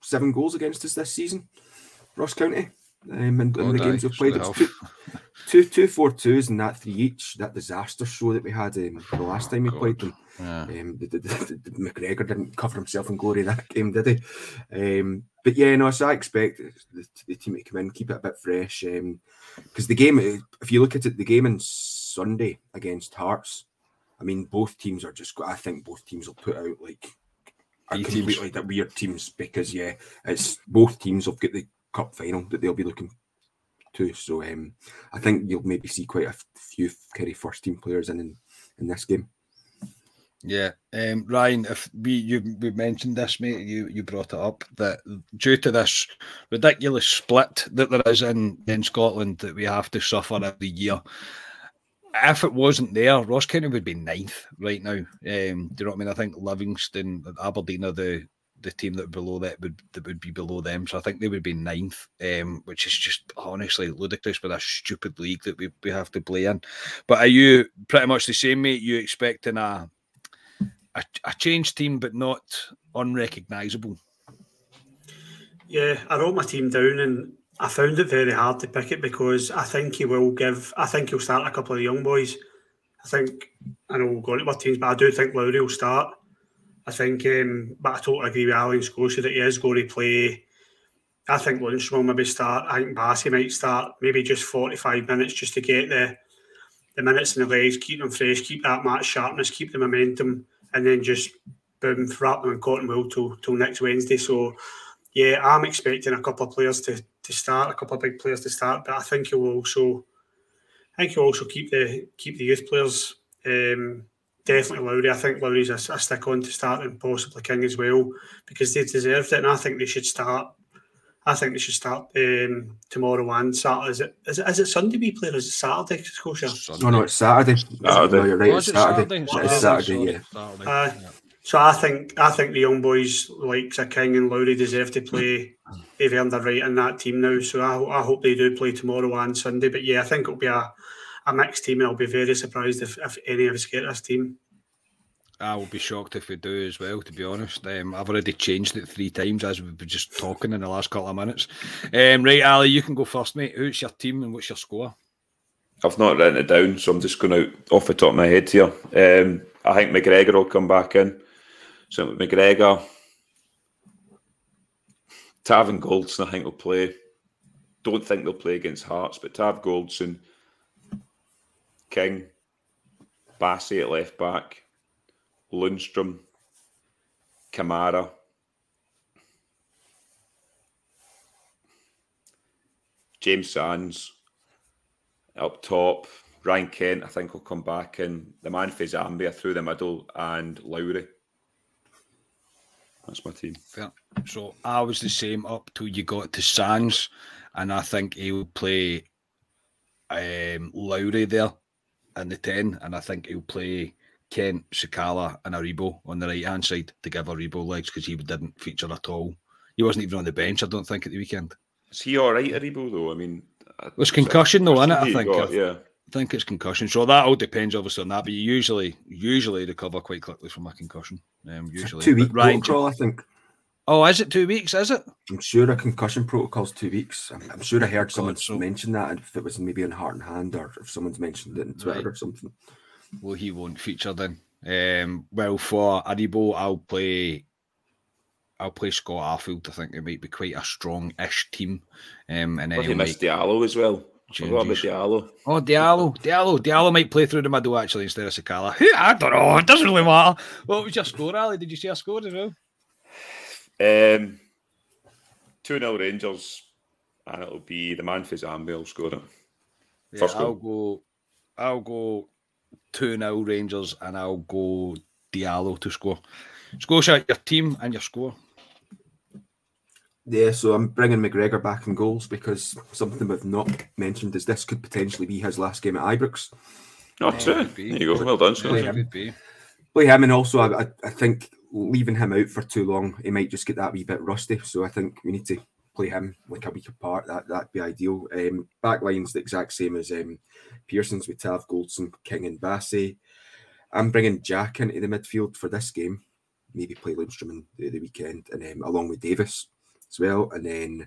seven goals against us this season, Ross County, um, and, oh, and the games we've played. It's two, two, two four-twos and that three each, that disaster show that we had um, the last time we God. played them. Yeah. Um, the, the, the, the McGregor didn't cover himself in glory that game, did he? Um, but yeah, no, so I expect the, the team to come in, keep it a bit fresh, because um, the game, if you look at it, the game on Sunday against Hearts, I mean, both teams are just, I think both teams will put out like, are completely the weird teams because yeah, it's both teams have got the cup final that they'll be looking to. So um, I think you'll maybe see quite a few Kerry first team players in in, in this game. Yeah, um, Ryan, if we you we mentioned this, mate, you you brought it up that due to this ridiculous split that there is in in Scotland that we have to suffer every year. If it wasn't there, Ross County would be ninth right now. Um, do you know what I mean? I think Livingston, Aberdeen are the, the team that below that would that would be below them. So I think they would be ninth, um, which is just honestly ludicrous with a stupid league that we, we have to play in. But are you pretty much the same, mate? You expecting a a, a changed team, but not unrecognisable? Yeah, I wrote my team down and I found it very hard to pick it because I think he will give, I think he'll start a couple of the young boys. I think, I know we'll go into my teams, but I do think Lowry will start. I think, um, but I totally agree with Alan Scotia that he is going to play. I think Lundstram will maybe start. I think Bassey might start, maybe just forty-five minutes just to get the the minutes in the legs, keep them fresh, keep that match sharpness, keep the momentum, and then just boom, wrap them in cotton wool till, till next Wednesday. So, yeah, I'm expecting a couple of players to to start, a couple of big players to start, but I think he'll also, I think he'll also keep the keep the youth players. Um, definitely Lowry. I think Lowry's a, a stick on to start, and possibly King as well, because they deserved it, and I think they should start. I think they should start um, tomorrow and Saturday. Is it is it, is it Sunday we play? Or is it Saturday? Scotia? No, no, it's Saturday. Saturday. No, you're right. It's Saturday. Saturday. It's Saturday. Yeah. Saturday. Uh, So I think I think the young boys like Sir King and Lowry deserve to play. They've earned a right in that team now. So I, I hope they do play tomorrow and Sunday. But yeah, I think it'll be a, a mixed team, and I'll be very surprised if, if any of us get this team. I will be shocked if we do as well, to be honest. Um, I've already changed it three times as we've been just talking in the last couple of minutes. Um, right, Ali, you can go first, mate. Who's your team and what's your score? I've not written it down, so I'm just going to, off the top of my head here. Um, I think McGregor will come back in. So McGregor, Tav and Goldson, I think, will play. Don't think they'll play against Hearts, but Tav, Goldson, King, Bassey at left back, Lundstram, Kamara, James Sands up top, Ryan Kent I think will come back in, the man for Zambia through the middle, and Lowry. That's my team. Fair. So I was the same up till you got to Sands, and I think he will play um, Lowry there in the ten, and I think he'll play Kent, Sakala and Aribo on the right-hand side to give Aribo legs, because he didn't feature at all. He wasn't even on the bench, I don't think, at the weekend. Is he all right, Aribo, though? I mean... Well, it's concussion, though, isn't it? I think, got, yeah. I think it's concussion. So that all depends, obviously, on that, but you usually usually recover quite quickly from a concussion. Um, usually. Two-week protocol, I think. Oh, is it two weeks, is it? I'm sure a concussion protocol's two weeks. I'm, I'm sure I heard someone so. mention that, if it was maybe on Heart and Hand, or if someone's mentioned it on Twitter right. or something. Well, he won't feature then. Um, well, for Aribo, I'll play. I'll play Scott Arfield. I think it might be quite a strong-ish team. Um, and then he missed Diallo as well. Forgot about Diallo. Oh, Diallo, Diallo, Diallo might play through the middle actually instead of Sakala. I don't know. It doesn't really matter. What was your score, Ali? Did you see our score as well? Um, two nil Rangers, and it'll be the man for Zambia will score it. Yeah, First I'll goal. go. I'll go. two nil Rangers, and I'll go Diallo to score. Scotia, your team and your score. Yeah, so I'm bringing McGregor back in goals, because something we've not mentioned is this could potentially be his last game at Ibrox. Not uh, true. There you go. Well done, Scott. Play, play him, and also I, I think leaving him out for too long, he might just get that wee bit rusty. So I think we need to play him like a week apart. That, that'd be ideal. Um, back line's the exact same as um, Pearson's with Tav, Goldson, King and Bassey. I'm bringing Jack into the midfield for this game. Maybe play Lundstram in the, the weekend, and um, along with Davis as well. And then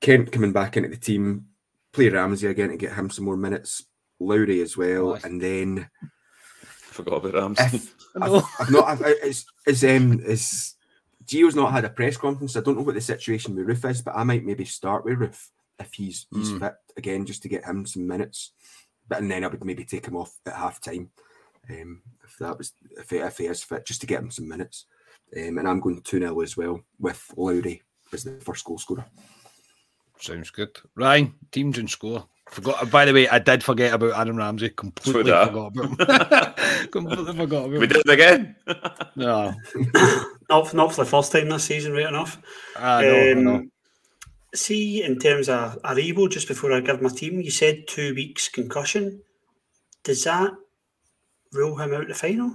Kent coming back into the team. Play Ramsey again to get him some more minutes. Lowry as well. Nice. And then... I forgot about Ramsey. If, no. I've, I've not... I've, it's... it's, um, it's Gio's not had a press conference. I don't know what the situation with Roof is, but I might maybe start with Roof if he's he's mm. fit again, just to get him some minutes. But and then I would maybe take him off at half time, um, if that was if he, if he is fit, just to get him some minutes. Um, and I'm going two nil as well, with Lowry as the first goal scorer. Sounds good. Ryan, teams and score. Forgot. By the way, I did forget about Aaron Ramsey. Completely forgot about him. Completely forgot about him. We did it again. No. Not, not for the first time this season, right enough. I know, um, I know. See, in terms of Aribo, just before I give my team, you said two weeks concussion. Does that rule him out the final?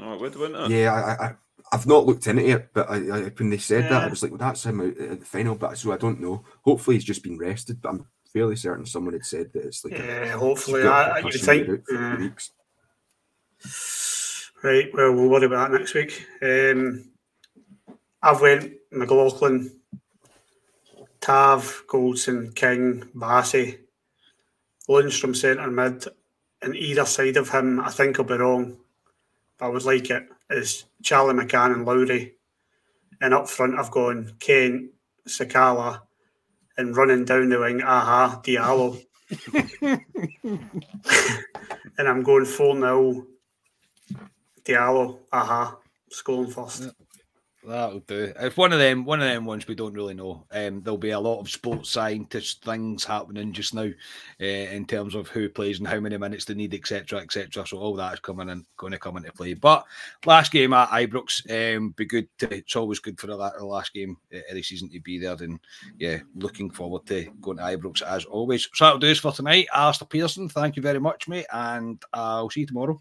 Oh, it would, wouldn't it? Yeah, I, I, I've not looked into it, but I, I, when they said yeah. that, I was like, well, that's him out at the final, but so I don't know. Hopefully he's just been rested, but I'm fairly certain someone had said that it's like... Yeah, a, hopefully. I, you think... Yeah. Weeks. Right, well, we'll worry about that next week. Um, I've went McLaughlin, Tav, Goldson, King, Bassey, Lundstram centre mid, and either side of him, I think I'll be wrong, but I would like it, is Charlie McCann and Lowry. And up front, I've gone Kane, Sakala, and running down the wing, aha, Diallo. And I'm going four nil. Diallo, aha, scoring first. That'll do. If one of them, one of them ones we don't really know. Um, there'll be a lot of sports scientist things happening just now, uh, in terms of who plays and how many minutes they need, et cetera, et cetera. So all that is coming and going to come into play. But last game at Ibrox, um, be good. To, it's always good for the last game of the season to be there, and yeah, looking forward to going to Ibrox as always. So that'll do us for tonight. Alistair Pearson, thank you very much, mate, and I'll see you tomorrow.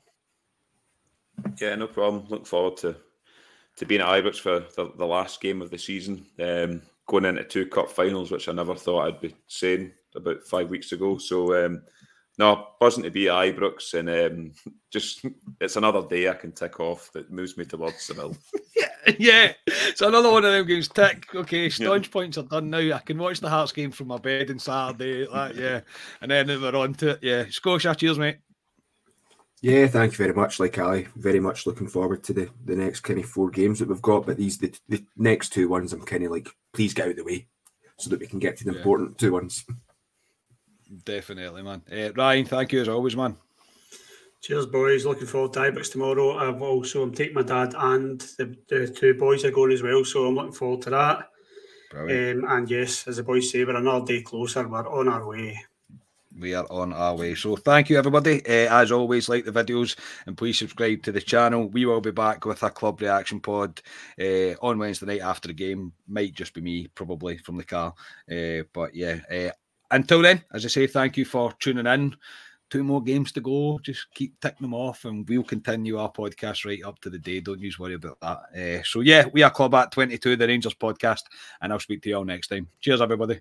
Yeah, no problem. Look forward to, to being at Ibrox for the, the last game of the season. Um, going into two cup finals, which I never thought I'd be saying about five weeks ago. So um, no, buzzing to be at Ibrox, and um, just it's another day I can tick off that moves me towards Seville. yeah, yeah, so another one of them games tick. Okay, staunch yeah. points are done now. I can watch the Hearts game from my bed on Saturday, like that, yeah, and then we're on to it. Yeah, Scotia, cheers, mate. Yeah, thank you very much. Like Ali, very much looking forward to the, the next kind of four games that we've got. But these the, the next two ones, I'm kind of like, please get out of the way so that we can get to the yeah. important two ones. Definitely, man. Uh, Ryan, thank you as always, man. Cheers, boys. Looking forward to Ibrox tomorrow. I've also, I'm taking my dad and the, the two boys are going as well, so I'm looking forward to that. Um, and yes, as the boys say, we're another day closer. We're on our way. We are on our way. So thank you, everybody. Uh, as always, like the videos and please subscribe to the channel. We will be back with a club reaction pod uh, on Wednesday night after the game. Might just be me, probably, from the car. Uh, but yeah, uh, until then, as I say, thank you for tuning in. Two more games to go. Just keep ticking them off and we'll continue our podcast right up to the day. Don't you worry about that. Uh, so yeah, we are Club at twenty-two, the Rangers podcast, and I'll speak to you all next time. Cheers, everybody.